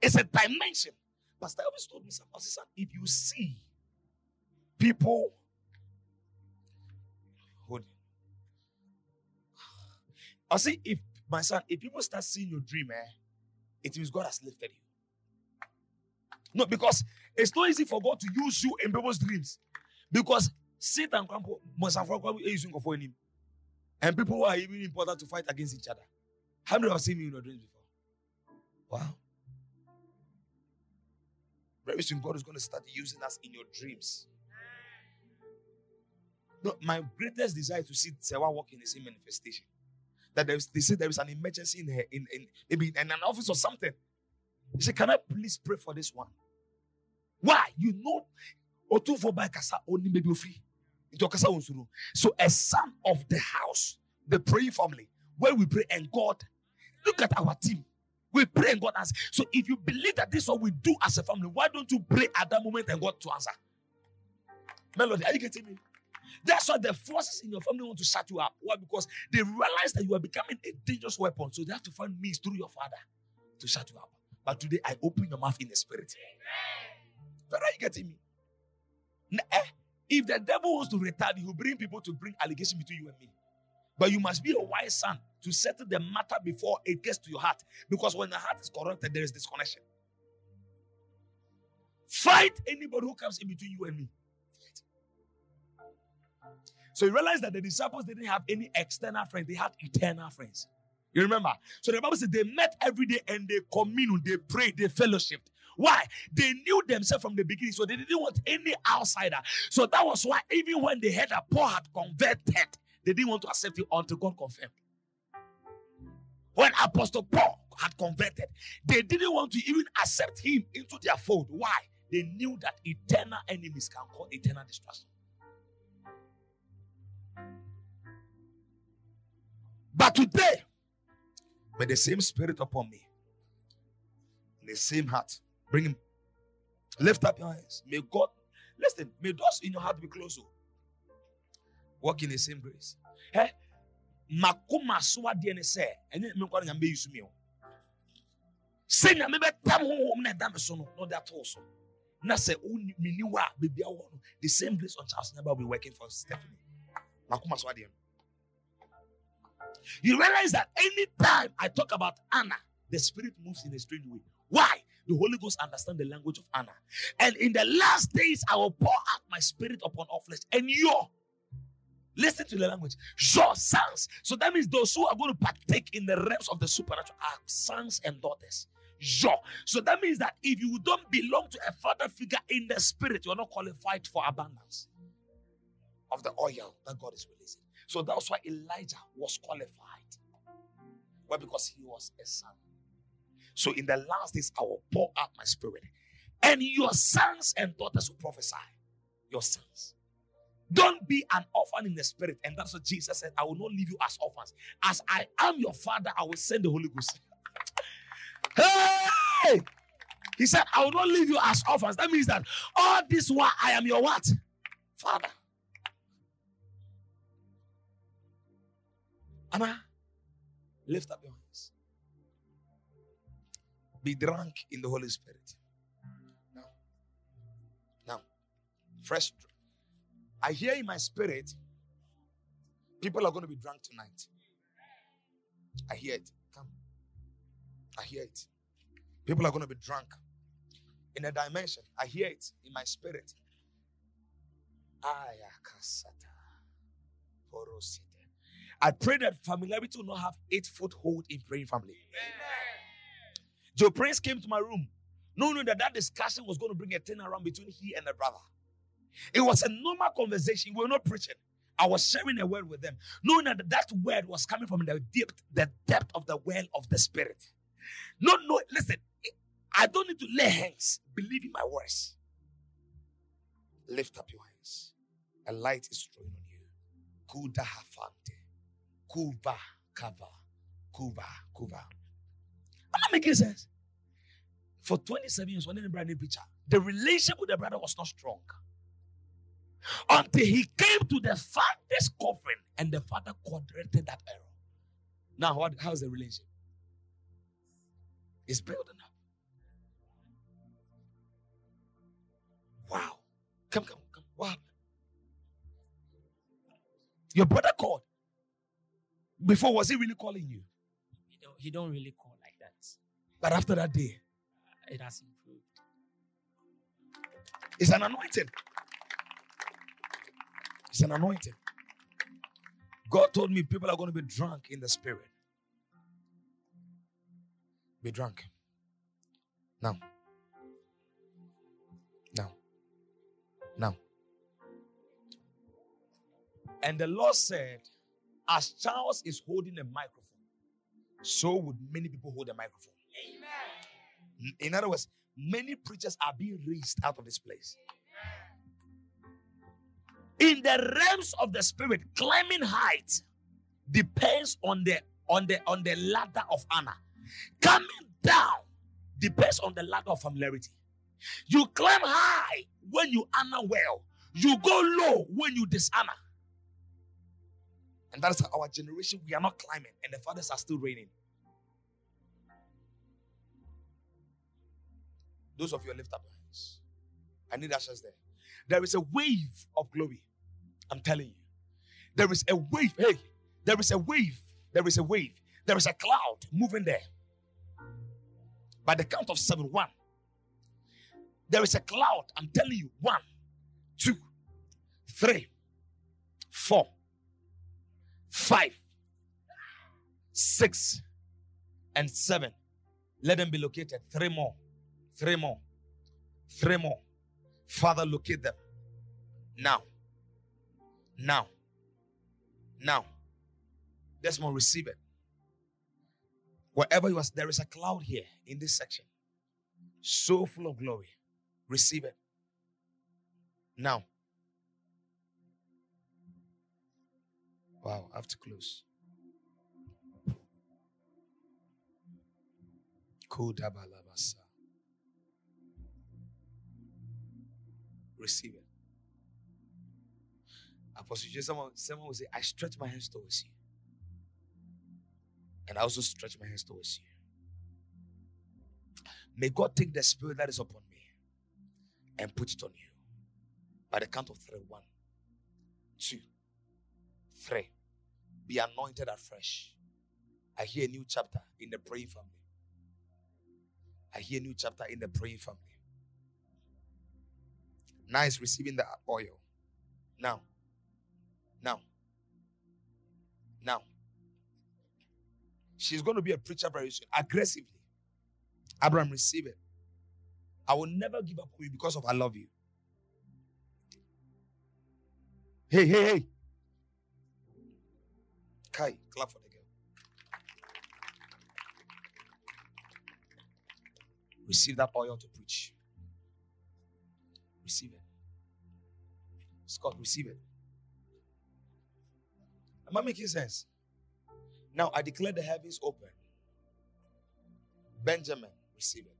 It's a dimension. Pastor Elvis told me something. Son, if you see people, hold it. I say, if my son, if people start seeing your dream, eh, it means God has lifted you. No, because it's not easy for God to use you in people's dreams. Because Satan must have using for him. And people who are even important to fight against each other. How many have seen me in your dreams before? Wow. Very soon God is going to start using us in your dreams. No, my greatest desire is to see Sewa walk in the same manifestation. That there is, they say there is an emergency in her, in, in, maybe in an office or something. He said, can I please pray for this one? Why? You know, so a son of the house, the praying family, where we pray and God, look at our team. We pray and God answers. So if you believe that this is what we do as a family, why don't you pray at that moment and God to answer? Melody, are you getting me? That's why the forces in your family want to shut you up. Why? Because they realize that you are becoming a dangerous weapon. So they have to find means through your father to shut you up. But today, I open your mouth in the spirit. But are you getting me? If the devil wants to retard, he will bring people to bring allegation between you and me. But you must be a wise son to settle the matter before it gets to your heart. Because when the heart is corrupted, there is disconnection. Fight anybody who comes in between you and me. So you realize that the disciples didn't have any external friends. They had eternal friends. You remember? So the Bible says they met every day and they communed, they prayed, they fellowshiped. Why? They knew themselves from the beginning, so they didn't want any outsider. So that was why even when they heard that Paul had converted, they didn't want to accept it until God confirmed. When Apostle Paul had converted, they didn't want to even accept him into their fold. Why? They knew that eternal enemies can cause eternal destruction. But today, may the same spirit upon me, the same heart, bring him. Lift up your hands. May God, listen, may doors in your heart be closed. Walk in the same grace. Hey, makuma swa dene se, eni me kwa nyambe yusumi o. Se nyambe tam ho ho na dam so no, no that also. Na se o miniwa baby awo no. The same grace on Charles Inyaba will be working for Stephanie. Makuma swa dene. You realize that anytime I talk about Anna, the spirit moves in a strange way. Why? The Holy Ghost understands the language of Anna. And in the last days, I will pour out my spirit upon all flesh. And you, Listen to the language. Your sons. So that means those who are going to partake in the realms of the supernatural are sons and daughters. Your. So that means that if you don't belong to a father figure in the spirit, you are not qualified for abundance of the oil that God is releasing. So that's why Elijah was qualified. Well, because he was a son. So in the last days, I will pour out my spirit. And your sons and daughters will prophesy. Your sons. Don't be an orphan in the spirit. And that's what Jesus said. I will not leave you as orphans. As I am your father, I will send the Holy Ghost. Hey! He said, I will not leave you as orphans. That means that all this while I am your what? Father. Anna, lift up your hands. Be drunk in the Holy Spirit. Now. Now. Fresh. I hear in my spirit, people are going to be drunk tonight. I hear it. Come. I hear it. People are going to be drunk. In a dimension. I hear it in my spirit. I pray that familiarity will not have eight foothold in praying family. Amen. Joe Prince came to my room, knowing that that discussion was going to bring a turnaround between he and the brother. It was a normal conversation. We were not preaching. I was sharing a word with them, knowing that that word was coming from the depth, the depth of the well of the spirit. No, no, listen. I don't need to lay hands. Believe in my words. Lift up your hands. A light is showing on you. Kuda hafante. Kuba, kava, kuba, kuba. I'm not making sense. For twenty-seven years, when in the brand new preacher, the relationship with the brother was not strong. Until he came to the father's covering and the father quadrated that error. Now, what? How's the relationship? It's building up. Wow. Come, come, come. What happened? Your brother called. Before, was he really calling you? He don't, he don't really call like that. But after that day? Uh, it has improved. It's an anointing. It's an anointing. God told me people are going to be drunk in the spirit. Be drunk. Now. Now. Now. And the Lord said, as Charles is holding a microphone, so would many people hold a microphone. Amen. In other words, many preachers are being raised out of this place. Amen. In the realms of the spirit, climbing height depends on the on the on the ladder of honor. Coming down depends on the ladder of familiarity. You climb high when you honor well. You go low when you dishonor. And that is our generation. We are not climbing. And the fathers are still reigning. Those of you who lift up your hands. I need ushers there. There is a wave of glory. I'm telling you. There is a wave. Hey, there is a wave. There is a wave. There is a cloud moving there. By the count of seven, one. There is a cloud. I'm telling you. One, two, three, four. Five, six, and seven. Let them be located. Three more, three more, three more. Father, locate them now, now, now. Desmond, receive it. Wherever you are, there is a cloud here in this section, so full of glory. Receive it now. Wow, I have to close. Kodabalabasa. Receive it. Apostle Jesus, someone, someone will say, I stretch my hands towards you. And I also stretch my hands towards you. May God take the spirit that is upon me and put it on you. By the count of three. One, two, three. Be anointed afresh. I hear a new chapter in the praying family. I hear a new chapter in the praying family. Now it's receiving the oil. Now. Now. Now, she's going to be a preacher very soon, aggressively. Abraham, receive it. I will never give up on you because of I love you. Hey, hey, hey. Kai, clap for the girl. Receive that oil to preach. Receive it. Scott, receive it. Am I making sense? Now, I declare the heavens open. Benjamin, receive it.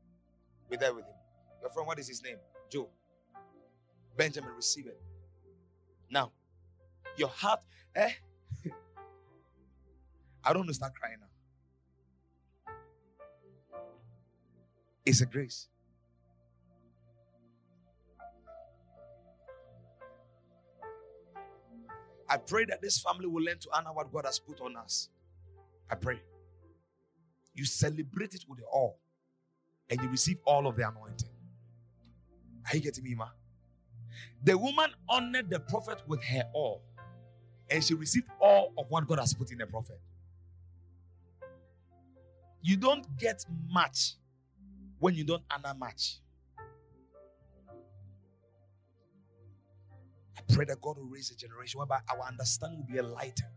Be there with him. Your friend, what is his name? Joe. Benjamin, receive it. Now, your heart, eh? I don't want to start crying now. It's a grace. I pray that this family will learn to honor what God has put on us. I pray. You celebrate it with the all, and you receive all of the anointing. Are you getting me, ma? The woman honored the prophet with her all, and she received all of what God has put in the prophet. You don't get much when you don't honor much. I pray that God will raise a generation whereby our understanding will be enlightened.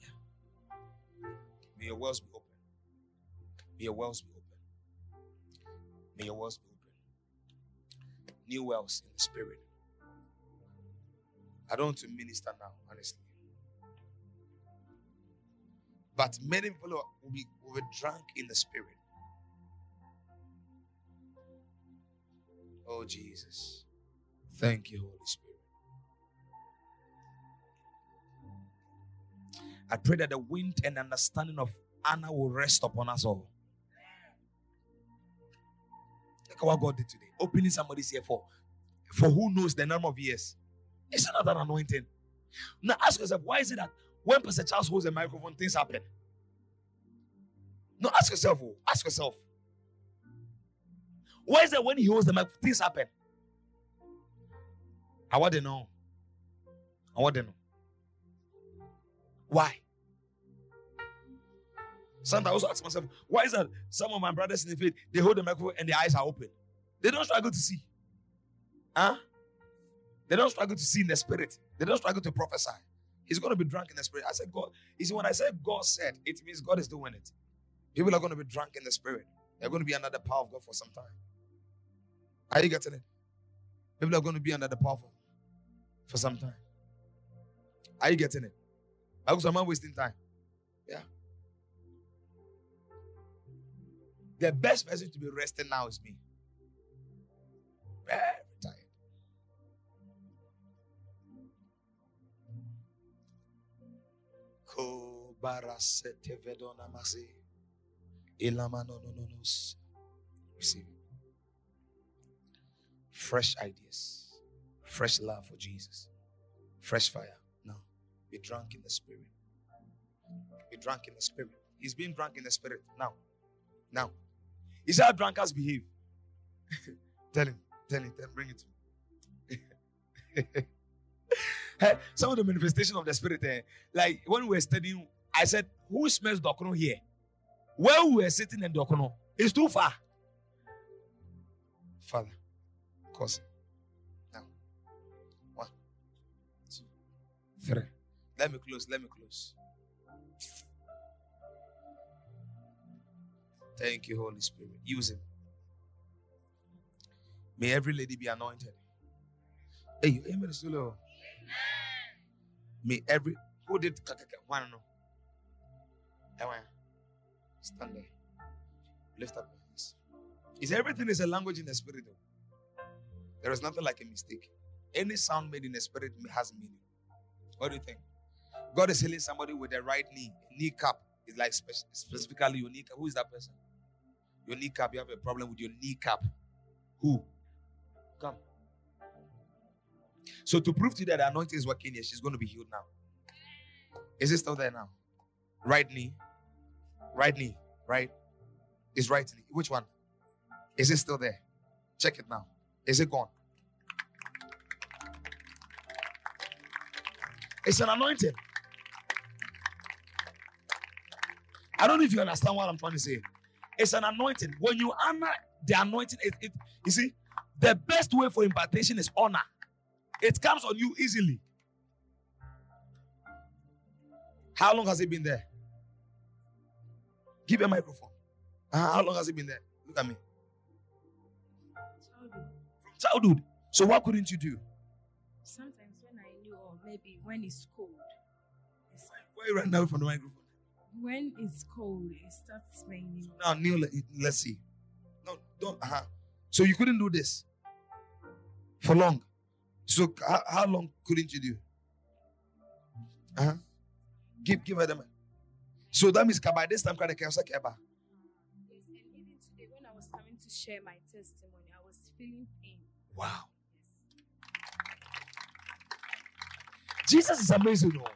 Yeah. May your wells be open. May your wells be open. May your wells be open. New wells in the spirit. I don't want to minister now, honestly. But many people will be, will be drunk in the spirit. Oh, Jesus. Thank you, Holy Spirit. I pray that the wind and understanding of Anna will rest upon us all. Look at what God did today. Opening somebody's ear for, for who knows the number of years. It's not an anointing. Now ask yourself, why is it that when Pastor Charles holds a microphone, things happen? No, ask yourself. Oh, ask yourself. Why is it when he holds the microphone, things happen? I want to know. I want to know. Why? Sometimes I also ask myself, why is that some of my brothers in the faith, they hold the microphone and their eyes are open? They don't struggle to see. Huh? They don't struggle to see in the spirit. They don't struggle to prophesy. He's going to be drunk in the spirit. I said, God. You see, when I said God said, it means God is doing it. People are going to be drunk in the spirit. They're going to be under the power of God for some time. Are you getting it? People are going to be under the power of God for some time. Are you getting it? Because I'm not wasting time. Yeah. The best person to be resting now is me. Very tired. Ko barasete vedona masi ilamano no no nos. Receive it. Fresh ideas, fresh love for Jesus, fresh fire. Now, be drunk in the spirit. Be drunk in the spirit. He's being drunk in the spirit now. Now. Is how drunkards behave. tell him, tell him, tell him, bring it to me. Hey, some of the manifestation of the spirit, eh, like when we were studying, I said, who smells Dokono here? Where we were sitting in Dokono, it's too far. Father, cause now. One, two, three. Let me close, let me close. Thank you, Holy Spirit. Use him. May every lady be anointed. Hey, amen. May every who did one no. Stand there. Lift up your hands. Is everything is a language in the spirit though? There is nothing like a mistake. Any sound made in the spirit has meaning. What do you think? God is healing somebody with the right knee, knee cap. It's like spe- specifically your knee cap. Who is that person? Your kneecap, you have a problem with your kneecap. Who? Come. So to prove to you that the anointing is working here, she's going to be healed now. Is it still there now? Right knee. Right knee. Right? It's right knee. Which one? Is it still there? Check it now. Is it gone? It's an anointing. I don't know if you understand what I'm trying to say. It's an anointing. When you honor the anointing, it, it, you see, the best way for impartation is honor. It comes on you easily. How long has it been there? Give me a microphone. Uh, how long has it been there? Look at me. Childhood. From childhood. So what couldn't you do? Sometimes when I knew, or maybe when it's cold. It's... Why are you running away from the microphone? When it's cold, it starts raining. So now, Neil, let's see. No, don't. Uh-huh. So you couldn't do this for long. So how, how long couldn't you do? Uh-huh. Give, give her the mic. So that means by this time, Kaba. Yes, and even today, when I was coming to share my testimony, I was feeling pain. Wow. Yes. Jesus is amazing, though.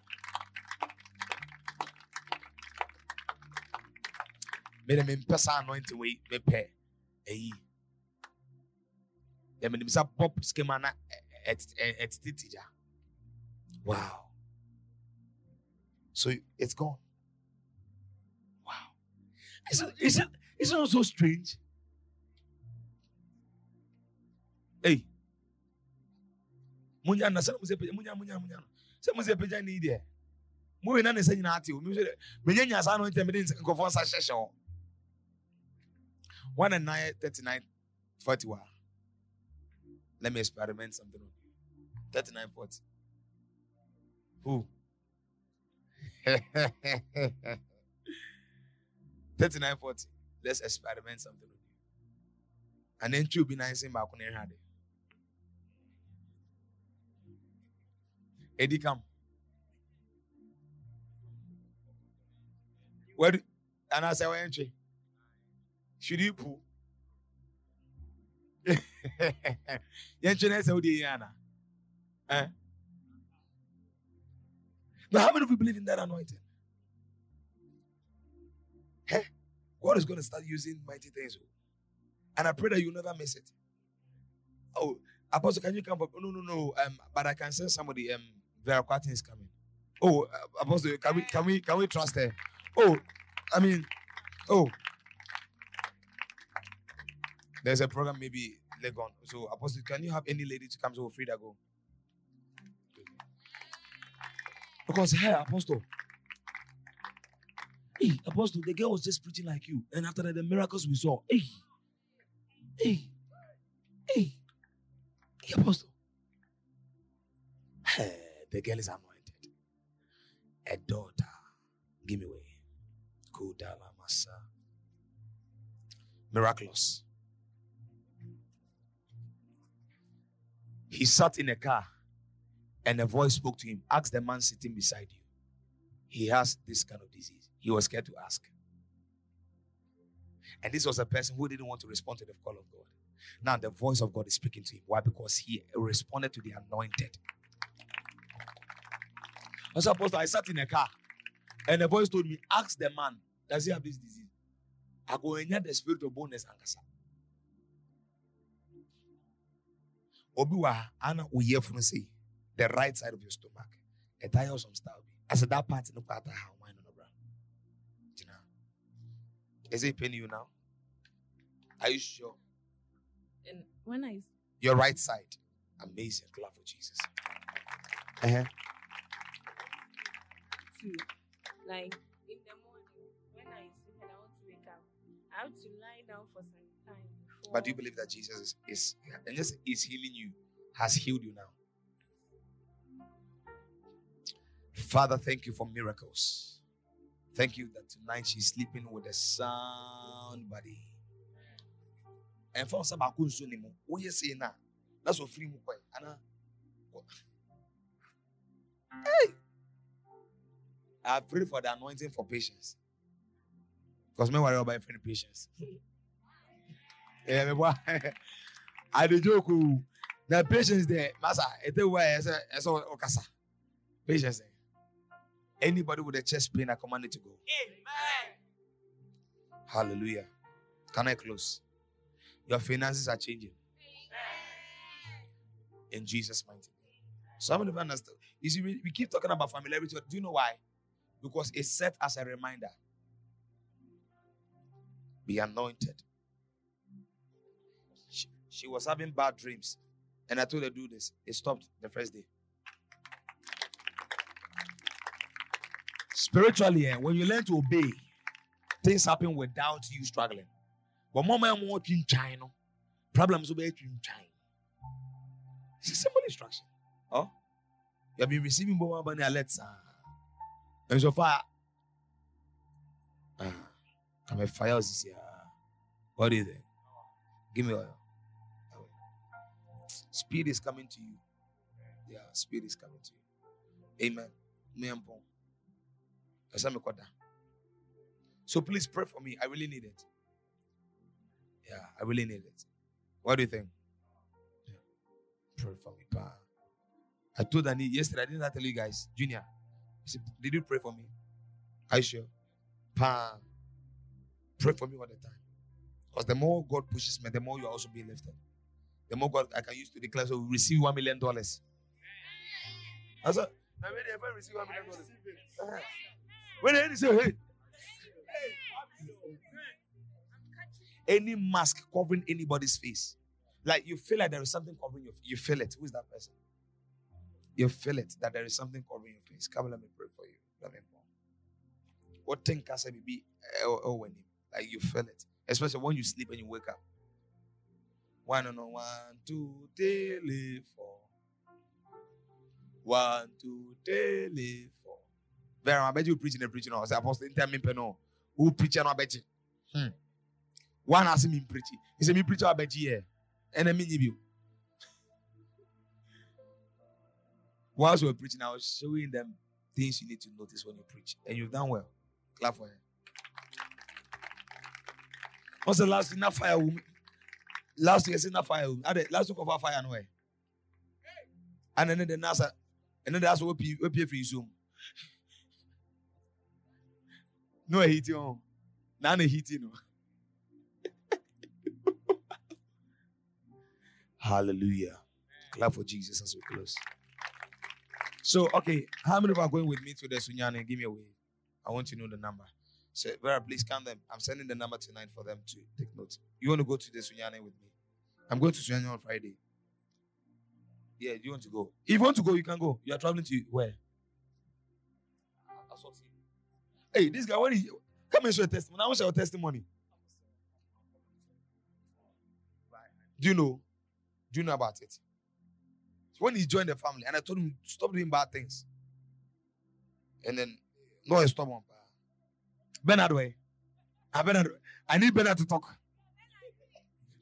Made him impersonal anointing way, me pay. Hey. They made him say pop skemana at at teacher. Wow. So it's gone. Wow. Isn't isn't isn't it so strange? Hey. Munya na se muze pe munya munya munya. Se muze pe ja ni there. Mu na na se nyina ati o. Me say me nyanya sa no ntem de nkofon sa hwehwe. One and nine, thirty-nine, forty-one. Let me experiment something on you. thirty-nine, forty. Who? thirty-nine, forty. Let's experiment something on you. And then you'll be nice in Bakune Hade. Eddie, come. Where do, and I say, where entry? Should you pull? Huh? Now, how many of you believe in that anointing? Hey, God is going to start using mighty things. And I pray that you never miss it. Oh, Apostle, can you come up? No, no, no. Um, but I can send somebody. Um, Vera Quattin is coming. Oh, uh, Apostle, can we, can we, can we trust her? Oh, I mean, oh. There's a program maybe later on. So, Apostle, can you have any lady to come so free that go? Because, hey, Apostle. Hey, Apostle, the girl was just preaching like you. And after that, the miracles we saw. Hey. Hey. Hey. Hey, Apostle. Hey, the girl is anointed. A daughter. Give me way. Kudala Masa. Miraculous. He sat in a car and a voice spoke to him. Ask the man sitting beside you. He has this kind of disease. He was scared to ask. And this was a person who didn't want to respond to the call of God. Now the voice of God is speaking to him. Why? Because he responded to the anointed. I suppose I sat in a car and a voice told me, ask the man, does he have this disease? I go in the spirit of boldness and kasa. Obiwa, Anna, we hear from say the right side of your stomach. A tiresome style. I said that part in the quarter. How mine on the ground? You know, is it paining you now? Are you sure? And when I your right side, amazing, clap for Jesus. Uh huh. Like in the morning, when I sleep and I want to wake up, I have to lie down for some time. But do you believe that Jesus is, is, and just is healing you, has healed you now? Father, thank you for miracles. Thank you that tonight she's sleeping with a sound body. And for some, I couldn't say anymore. Oh, yes, now. That's what free mukwe. Anna. Hey! I pray for the anointing for patience. Because me worry about friend patience. I do joke. The patience there, Master, it's a way. It's all Okasa. Patience there. Anybody with a chest pain, I command it to go. Amen. Hallelujah. Can I close? Your finances are changing. Amen. In Jesus' mighty name. Some of you understand. You see, we keep talking about familiarity. Do you know why? Because it's set as a reminder. be anointed. She, she was having bad dreams. And I told her to do this. It stopped the first day. Spiritually, when you learn to obey, things happen without you struggling. But moment I'm watching China, problems will be in China. It's a simple instruction. Oh, you have been receiving more money alerts. And so far, ah, come and fire us this year. What is it? Give me oil. Speed is coming to you. Yeah, speed is coming to you. Amen. So please pray for me. I really need it. Yeah, I really need it. What do you think? Yeah. Pray for me, pa. I told Annie yesterday, I didn't tell you guys, Junior. I said, did you pray for me? Are you sure? Pa, pray for me all the time. Because the more God pushes me, the more you are also being lifted. The more God I can use to declare, so we receive one million dollars. I said, I really ever receive one million dollars. Uh-huh. When the end say, hey. Any mask covering anybody's face. Like you feel like there is something covering your face. You feel it. Who is that person? You feel it, that there is something covering your face. Come, let me pray for you. Let me pray. What thing can I be? Oh, when like you feel it. Especially when you sleep and you wake up. One on one, two, three, four. One, two, three, four. Very, I bet you preaching and preaching. I was apostle, tell me, Peno. Who preaching? I bet you. One asked me preaching. He said, me preacher, I bet you here. And I mean, you. Whilst we were preaching, I was showing them things you need to notice when you preach. And you've done well. Clap for him. What's the last thing? Not fire woman. Last year, I said, not fire woman. Last week of our fire and where? And then the NASA, and then that's what we pay for Zoom. No heating on. None heating on. Hallelujah. Clap for Jesus as we close. So, okay, how many of you are going with me to the Sunyani? Give me a wave. I want to know the number. So, Vera, please count them. I'm sending the number tonight for them to take notes. You want to go to the Sunyani with me? I'm going to Sunyani on Friday. Yeah, you want to go? If you want to go, you can go. You are traveling to where? Hey, this guy, what is? Come and show your testimony. I want your testimony. Do you know? Do you know about it? When he joined the family, and I told him, stop doing bad things. And then, no, I stop on. Bernard way. I, Bernard, I need Bernard to talk.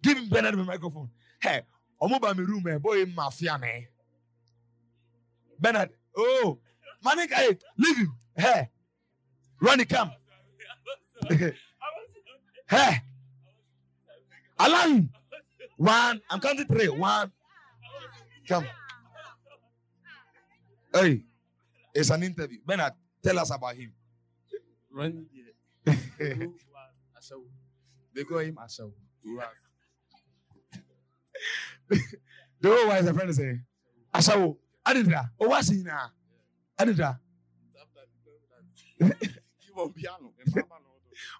Give him Bernard the microphone. Hey, I'm over my room, man. Boy, mafia, man. Bernard, oh, Manik, hey, leave him. Hey, Ronnie, come. Hey, allow him. One, I'm counting three. One, come. Hey, it's an interview. Bernard, tell us about him. Run. They call him Ashaw. The whole wise friend is saying, Ashaw, Adidra, oh, what's he now? Adidra.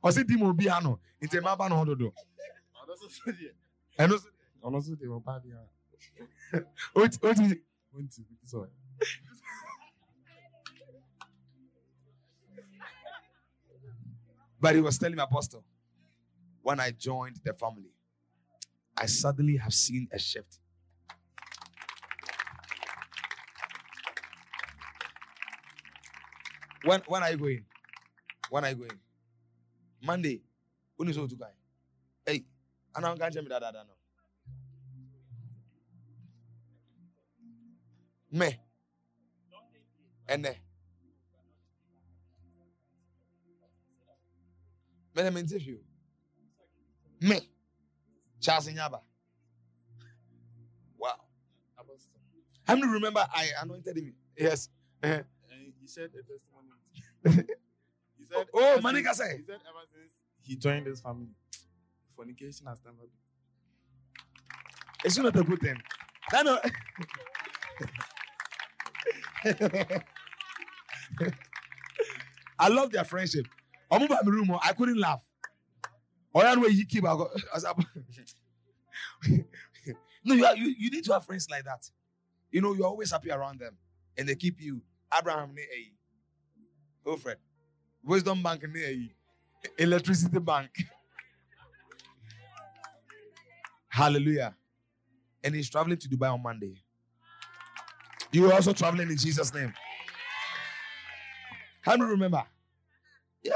Or say, Dimo Biano, it's a Maban Hododo. And also, they were bad. What what is it? Sorry. But he was telling me, Apostle, when I joined the family, I suddenly have seen a shift. When when are you going? When are you going? Monday. When is Otukai? Hey, I don't catch me that I don't know. Me. And then. When I'm interviewed. Me. Charles Inyaba. Wow. I don't remember I anointed him. Yes. Uh-huh. And he said a testimony. He said, oh, Manika said. He said ever since he joined this family, fornication has never been. It's not a good thing. I know. I love their friendship. I couldn't laugh. Or that way you keep. No, you, are, you you need to have friends like that. You know, you're always happy around them, and they keep you. Abraham near you. Oh, Fred. Wisdom Bank near you. Electricity Bank. Hallelujah. And he's traveling to Dubai on Monday. You are also traveling in Jesus' name. How do you remember? Yeah.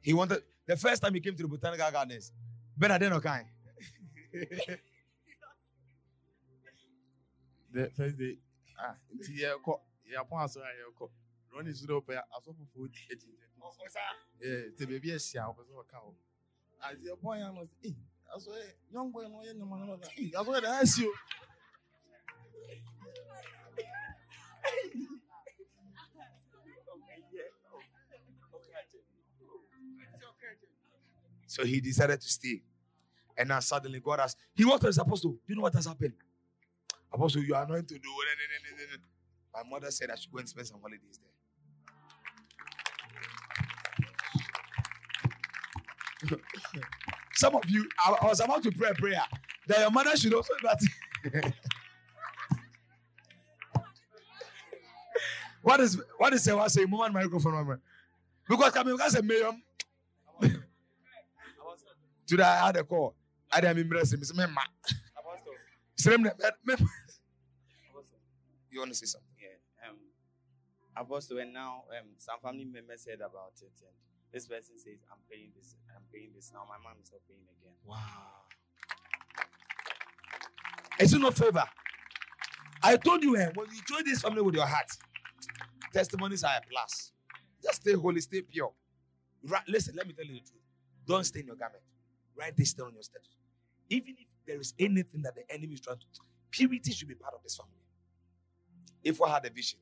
He wanted, the first time he came to the Botanical Gardens, Benadine Okai. The first day, ah, yeah, yeah, Ronnie Zero, I saw food. Yeah, the baby is here. I was a boy, I was in. I saw a young boy, I was ask you. So he decided to stay. And now suddenly God asked, he was an apostle. Do you know what has happened? Apostle, you are anointed to do. My mother said I should go and spend some holidays there. Some of you, I, I was about to pray a prayer that your mother should also do that. What is what is what say? Move on microphone, because coming because a million. Today I had a call. I didn't embrace him. You want to say something? Yeah. Um, Apostle, and now um, some family members heard about it, and this person says, "I'm paying this. I'm paying this now. My mom is not paying again." Wow. Is it no favor? I told you, eh, when you join this family with your heart, testimonies are a plus. Just stay holy, stay pure. Right, listen, let me tell you the truth. Don't stay in your garment. Write this down on your status. Even if there is anything that the enemy is trying to, purity should be part of this family. If we had a vision,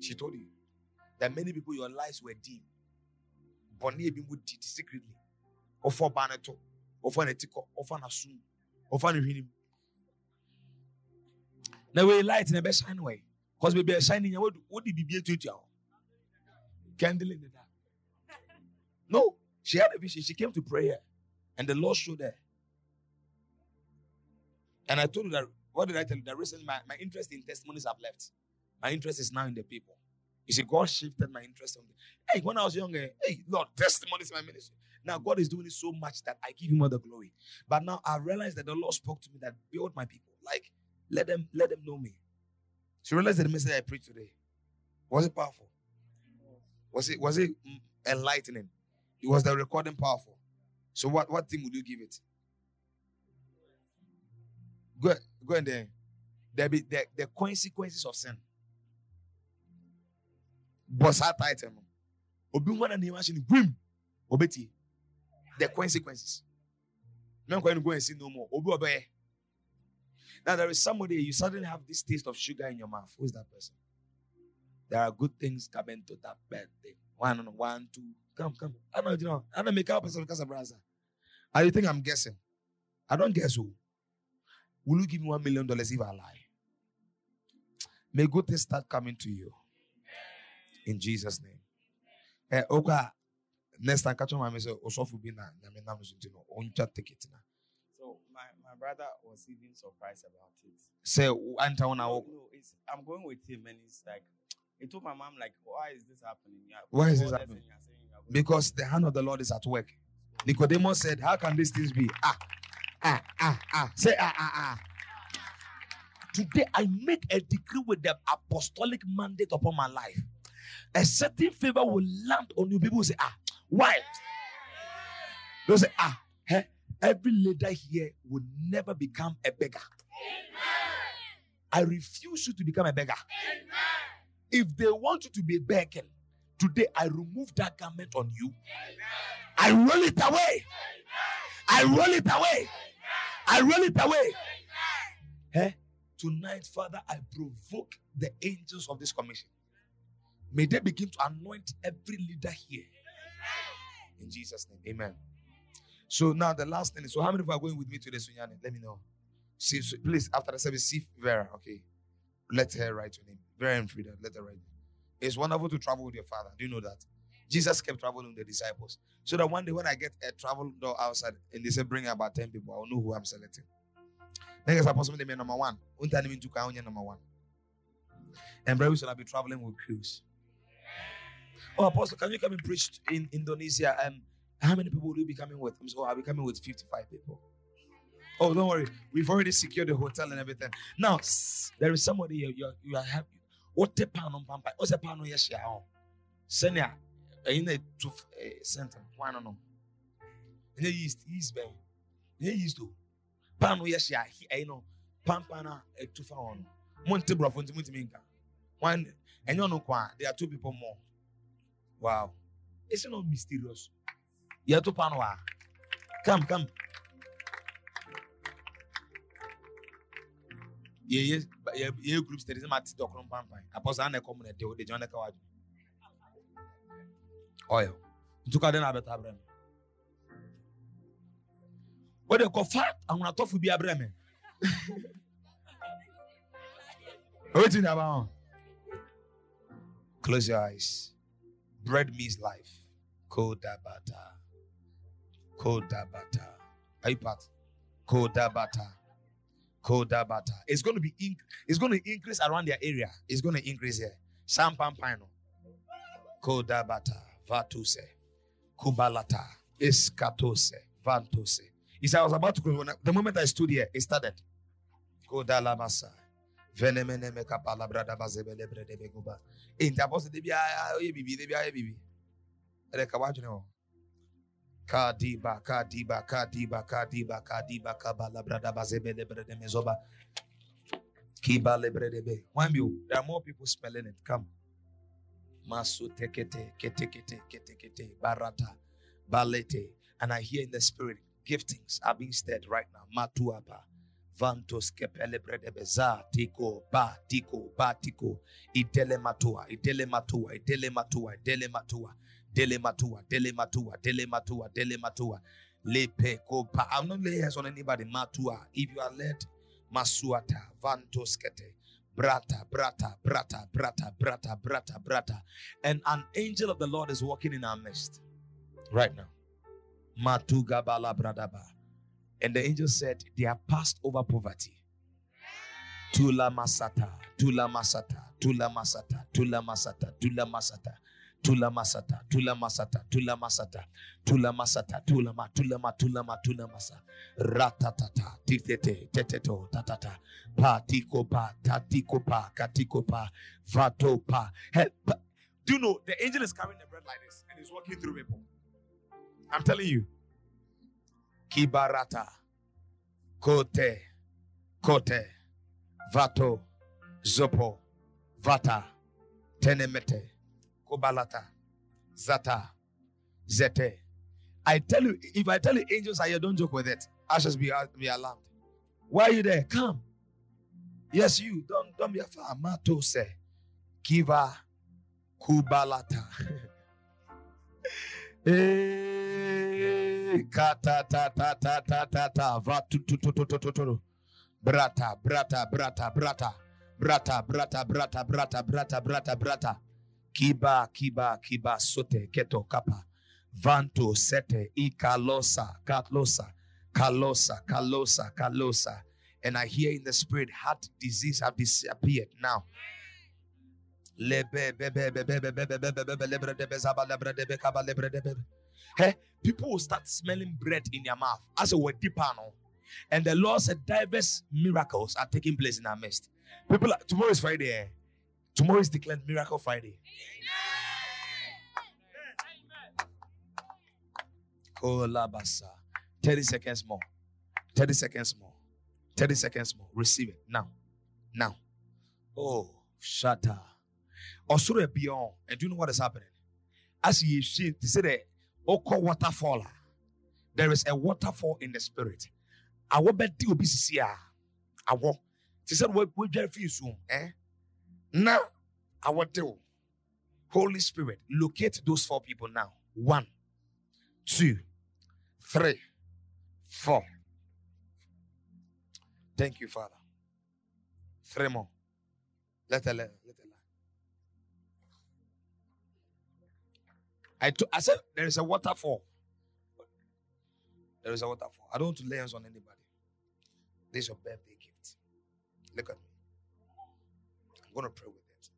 she told you that many people, your lives were deep. Bonnie Bimu did secretly. Or for Banato, or for Netiko, or for Nasun, or for Nihinim. Now we light in a best shine way. Because we be shining, what would be be to you? Candle in the dark. No, she had a vision. She came to prayer, and the Lord showed her. And I told you that. What did I tell you? That recently my, my interest in testimonies have left. My interest is now in the people. You see, God shifted my interest. On the, hey, when I was younger, hey, Lord, testimonies in my ministry. Now God is doing it so much that I give him all the glory. But now I realized that the Lord spoke to me that build my people. Like, let them, let them know me. So you realize that the message I preached today, was it powerful? Was it, was it enlightening? It was the recording powerful. So what, what thing would you give it? Go, go in there. There be the, the consequences of sin. Bossa title. Obeti. The consequences. Not going to go and see no more. Obi obey. Now there is somebody you suddenly have this taste of sugar in your mouth. Who is that person? There are good things coming to that bad thing. One, one, two. Come, come. I don't know. I don't make up a person because I you think I'm guessing? I don't guess who. Will you give me one million dollars if I lie? May good things start coming to you. In Jesus' name. Eh, okay. Next time, catch on my message. So my, my brother was even surprised about it. Say, no, no, it's, I'm going with him, and it's like he told my mom, like, why is this happening? Yeah, why is this happening? Because the hand of the Lord is at work. Nicodemus said, how can these things be? Ah. Ah, ah, ah. Say ah, ah, ah. Today I make a decree with the apostolic mandate upon my life. A certain favor will land on you. People will say, ah, why? They'll say, ah, eh? Every leader here will never become a beggar. Amen. I refuse you to become a beggar. Amen. If they want you to be begging, today I remove that garment on you. Amen. I roll it away. Amen. I roll it away. I roll it away. Hey, tonight, Father, I provoke the angels of this commission. May they begin to anoint every leader here. Amen. In Jesus' name, amen. So now the last thing is, so how many of you are going with me today, Sunyani? Let me know. See, so please, after the service, see Vera, okay? Let her write your name. Vera and Frida, let her write. It's wonderful to travel with your father. Do you know that? Jesus kept traveling with the disciples. So that one day when I get a travel door outside and they say bring about ten people, I'll know who I'm selecting. Next apostle, me number one. Number one. And very soon I'll be traveling with crews. Oh, Apostle, can you come and preach in Indonesia? And um, how many people will you be coming with? I'm so I'll be coming with fifty-five people. Oh, don't worry. We've already secured the hotel and everything. Now, there is somebody here. You are, you are happy. What's a pound on Pampa? What's a pound on your share? Senior, in the center. Why not? The East, East Bay. The East, too. Pound on your share. I know. Pampana, a two pound. Montebro, Fontiminka. One, and you know, there are two people more. Wow. It's not mysterious. You are two pound. Come, come. Yeah, yeah, yeah. Groups that is not doctorum pampai. Apostle, I ne come ne teo de jone kawa. Oyo. Ntuka den abeta abrem. What they call fat? I'm gonna talk for be abrem. What in about? Close your eyes. Bread means life. Kodabata. Kodabata. Are you part? Kodabata. Kodabata. It's going to be inc- it's going to increase around their area. It's going to increase here. Sampampano. Kodabata. Vatuse. Kubalata. Eskatose. Vantose. It's I was about to close. The moment I stood here, it started. Kodalamasa. Venemene mekapala brada bazebele brede beguba. In the apostle de biya bibi de biya bibi. Rekawajno. Kadiba, Kadiba, Kadiba, Kadiba, Kadiba, Kabala, Brada, Bazebe, Lebrede, Mezoba, Kiba, Lebrede. Wambu, there are more people spelling it. Come. Masu, Tekete, Ketekete, Ketekete, Barata, Balete. And I hear in the spirit, giftings are being stirred right now. Matuaba, Vantos, Kepele, Brede, Beza, Tiko, Ba, Tiko, Ba, Tiko, Idele Matua, Idele Matua, Idele Matua, Idele Matua. Dele matua, dele matua, dele matua, dele matua. Lepe kopa. I'm not laying hands on anybody. Matua. If you are led, masuata, vantoskete, brata, brata, brata, brata, brata, brata, brata. And an angel of the Lord is walking in our midst right now. Matuga bala bradaba. And the angel said, they are passed over poverty. Tula masata, tula masata, tula masata, tula masata, tula masata. Tula masata, tula masata, tula masata, tula masata, tula ma, tula ma, tula ma, tula masa. Ratatata, titete, teteto, tatata, pa, tiko pa, tatiko pa, katiko pa, vato pa. Do you know the angel is carrying the bread like this and is walking through people? I'm telling you. Kibarata, kote, kote, vato, zopo, vata, tenemete. Kobalata, zata, zete. I tell you, if I tell you angels are here, don't joke with it. I just be, be alarmed. Why are you there? Come. Yes, you. Don't don't be afraid. Matose, kiva, kubalata. Eh, kata ta ta ta ta ta ta. Vatu tu tu tu tu tu tu. Brata, brata, brata, brata, brata, brata, brata, brata, brata, brata, brata. Kiba, kiba, kiba, sote, keto, kapa, vanto, sete, ikalosa, katlosa, kalosa, kalosa, kalosa. And I hear in the spirit, heart disease have disappeared now. Hey, people will start smelling bread in their mouth. As a word, and the Lord said, diverse miracles are taking place in our midst. People, are, tomorrow is Friday. Tomorrow is declared Miracle Friday. Kolabasa. thirty seconds more. thirty seconds more. thirty seconds more. Receive it now. Now. Oh, shatter. Osure beyond. And do you know what is happening? As you see, they say the Oko waterfall. There is a waterfall in the spirit. I will bet you will be sincere. I will. They said, we'll get for you soon. Eh? Now, I want to, Holy Spirit, locate those four people now. One, two, three, four. Thank you, Father. Three more. Let her let her. I, t- I said, there is a waterfall. There is a waterfall. I don't want to lay hands on anybody. This is your birthday gift. Look at me. I'm going to pray with it.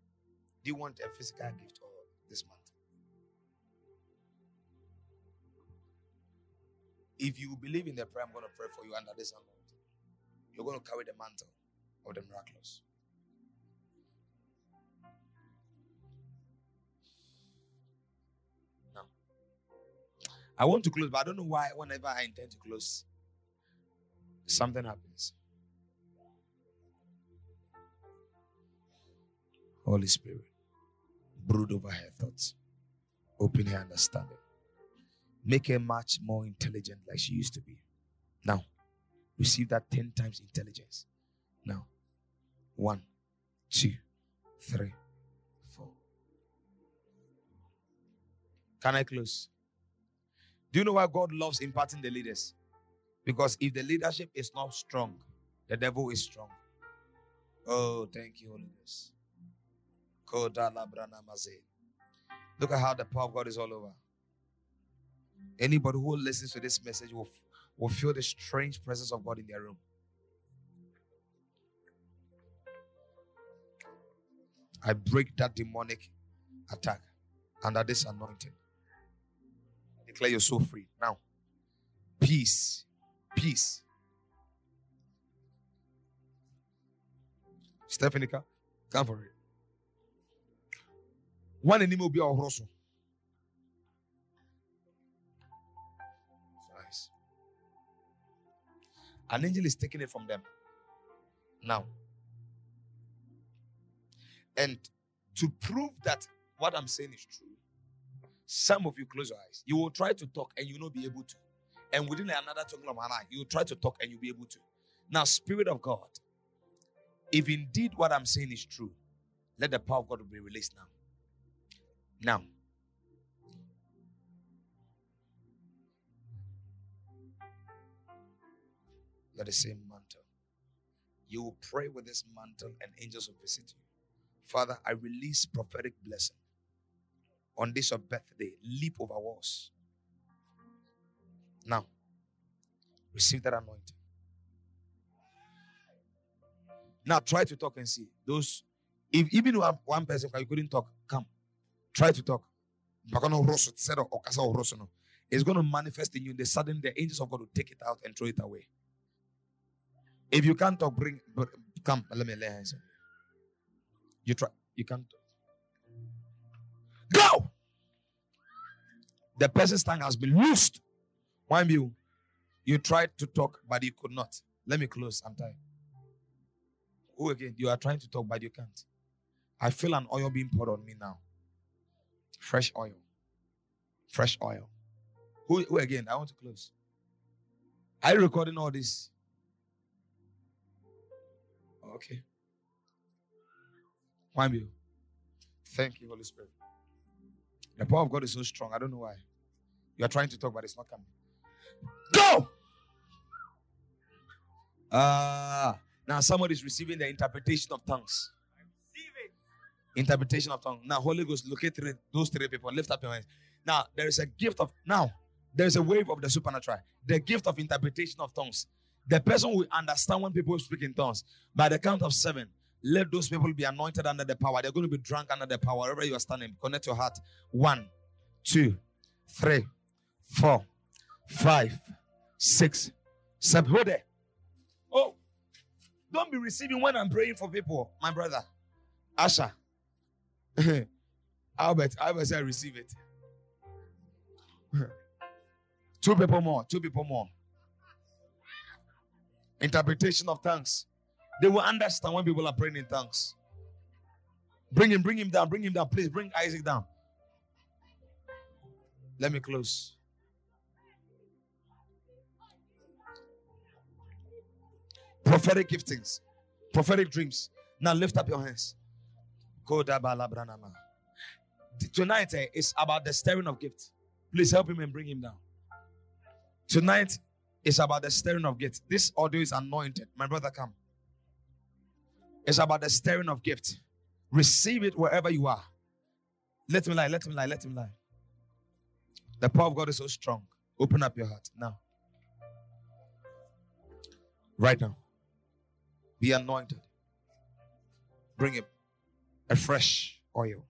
Do you want a physical gift or this month? If you believe in the prayer, I'm going to pray for you under this anointing. You're going to carry the mantle of the miraculous. Now, I want to close, but I don't know why whenever I intend to close, something happens. Holy Spirit, brood over her thoughts. Open her understanding. Make her much more intelligent like she used to be. Now, receive that ten times intelligence. Now, one, two, three, four. Can I close? Do you know why God loves imparting the leaders? Because if the leadership is not strong, the devil is strong. Oh, thank you, Holy Ghost. Look at how the power of God is all over. Anybody who listens to this message will, will feel the strange presence of God in their room. I break that demonic attack under this anointing. Declare your soul free. Now, peace, peace. Stephanie, come for it. One enemy will be our Rosso. An angel is taking it from them. Now. And to prove that what I'm saying is true, some of you close your eyes. You will try to talk and you will not be able to. And within another twinkling of an eye, you will try to talk and you'll be able to. Now, Spirit of God, if indeed what I'm saying is true, let the power of God be released now. Now. Got the same mantle. You will pray with this mantle and angels will visit you. Father, I release prophetic blessing. On this your birthday, leap over walls. Now, receive that anointing. Now try to talk and see. Those, if even one, one person you couldn't talk, come. Try to talk. It's going to manifest in you. In the sudden, the angels of God will take it out and throw it away. If you can't talk, bring, come, let me lay hands on you. You try, you can't talk. Go! The person's tongue has been loosed. Why you? You tried to talk, but you could not. Let me close sometime. Who again? You are trying to talk, but you can't. I feel an oil being poured on me now. Fresh oil. Fresh oil. Who, who again? I want to close. Are you recording all this? Okay. Why you? Thank you, Holy Spirit. The power of God is so strong. I don't know why. You are trying to talk, but it's not coming. Go! Ah, uh, now somebody is receiving the interpretation of tongues. I receive it. Interpretation of tongues. Now, Holy Ghost, locate three, those three people. Lift up your hands. Now, there is a gift of, now, there is a wave of the supernatural. The gift of interpretation of tongues. The person will understand when people speak in tongues. By the count of seven, let those people be anointed under the power. They're going to be drunk under the power. Wherever you are standing, connect your heart. One, two, three, four, five, six, seven. Hold there. Oh, don't be receiving when I'm praying for people, my brother. Asha. Albert, Albert said, receive it. Two people more. Two people more. Interpretation of tongues. They will understand when people are praying in tongues. Bring him, bring him down, bring him down. Please bring Isaac down. Let me close. Prophetic giftings, prophetic dreams. Now lift up your hands. Tonight eh, is about the stirring of gifts. Please help him and bring him down. Tonight. It's about the stirring of gifts. This audio is anointed. My brother, come. It's about the stirring of gifts. Receive it wherever you are. Let him lie, let him lie, let him lie. The power of God is so strong. Open up your heart now. Right now. Be anointed. Bring him a fresh oil.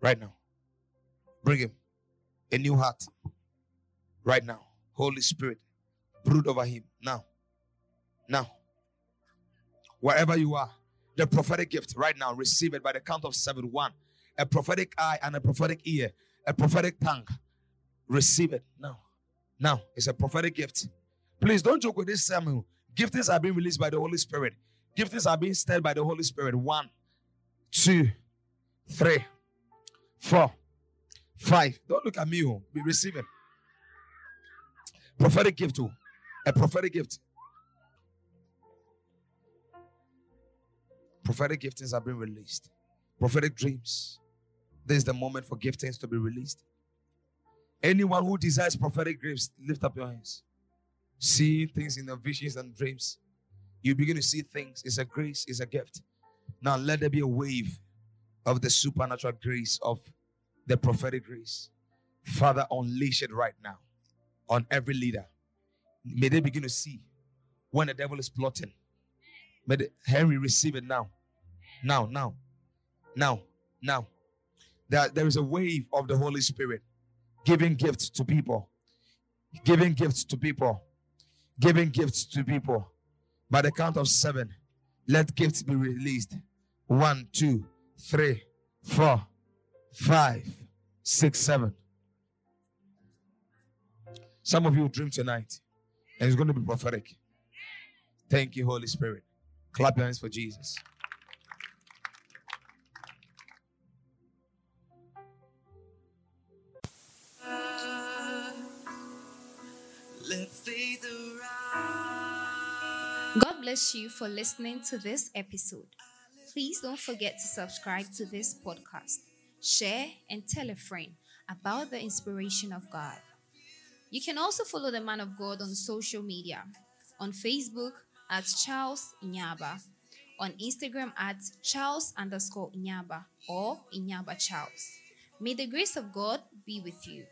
Right now. Bring him a new heart. Right now. Holy Spirit, brood over him now. Now. Wherever you are, the prophetic gift right now, receive it by the count of seven. One, a prophetic eye and a prophetic ear, a prophetic tongue. Receive it now. Now, it's a prophetic gift. Please don't joke with this sermon. Giftings are being released by the Holy Spirit. Giftings are being stirred by the Holy Spirit. One, two, three, four, five. Don't look at me. Oh. We receive it. Prophetic gift. Oh. A prophetic gift. Prophetic giftings are being released. Prophetic dreams. This is the moment for giftings to be released. Anyone who desires prophetic dreams, lift up your hands. See things in your visions and dreams. You begin to see things. It's a grace. It's a gift. Now let there be a wave of the supernatural grace, of the prophetic grace. Father, unleash it right now on every leader. May they begin to see when the devil is plotting. May the, Henry receive it now. Now, now, now, now. There, there is a wave of the Holy Spirit giving gifts to people, giving gifts to people, giving gifts to people. By the count of seven, let gifts be released. One, two, three, four, five, six, seven. Some of you dream tonight, and it's going to be prophetic. Thank you, Holy Spirit. Clap your hands for Jesus. God bless you for listening to this episode. Please don't forget to subscribe to this podcast, share, and tell a friend about the inspiration of God. You can also follow the man of God on social media, on Facebook at Charles Inyaba, on Instagram at Charles underscore Inyaba or Inyaba Charles. May the grace of God be with you.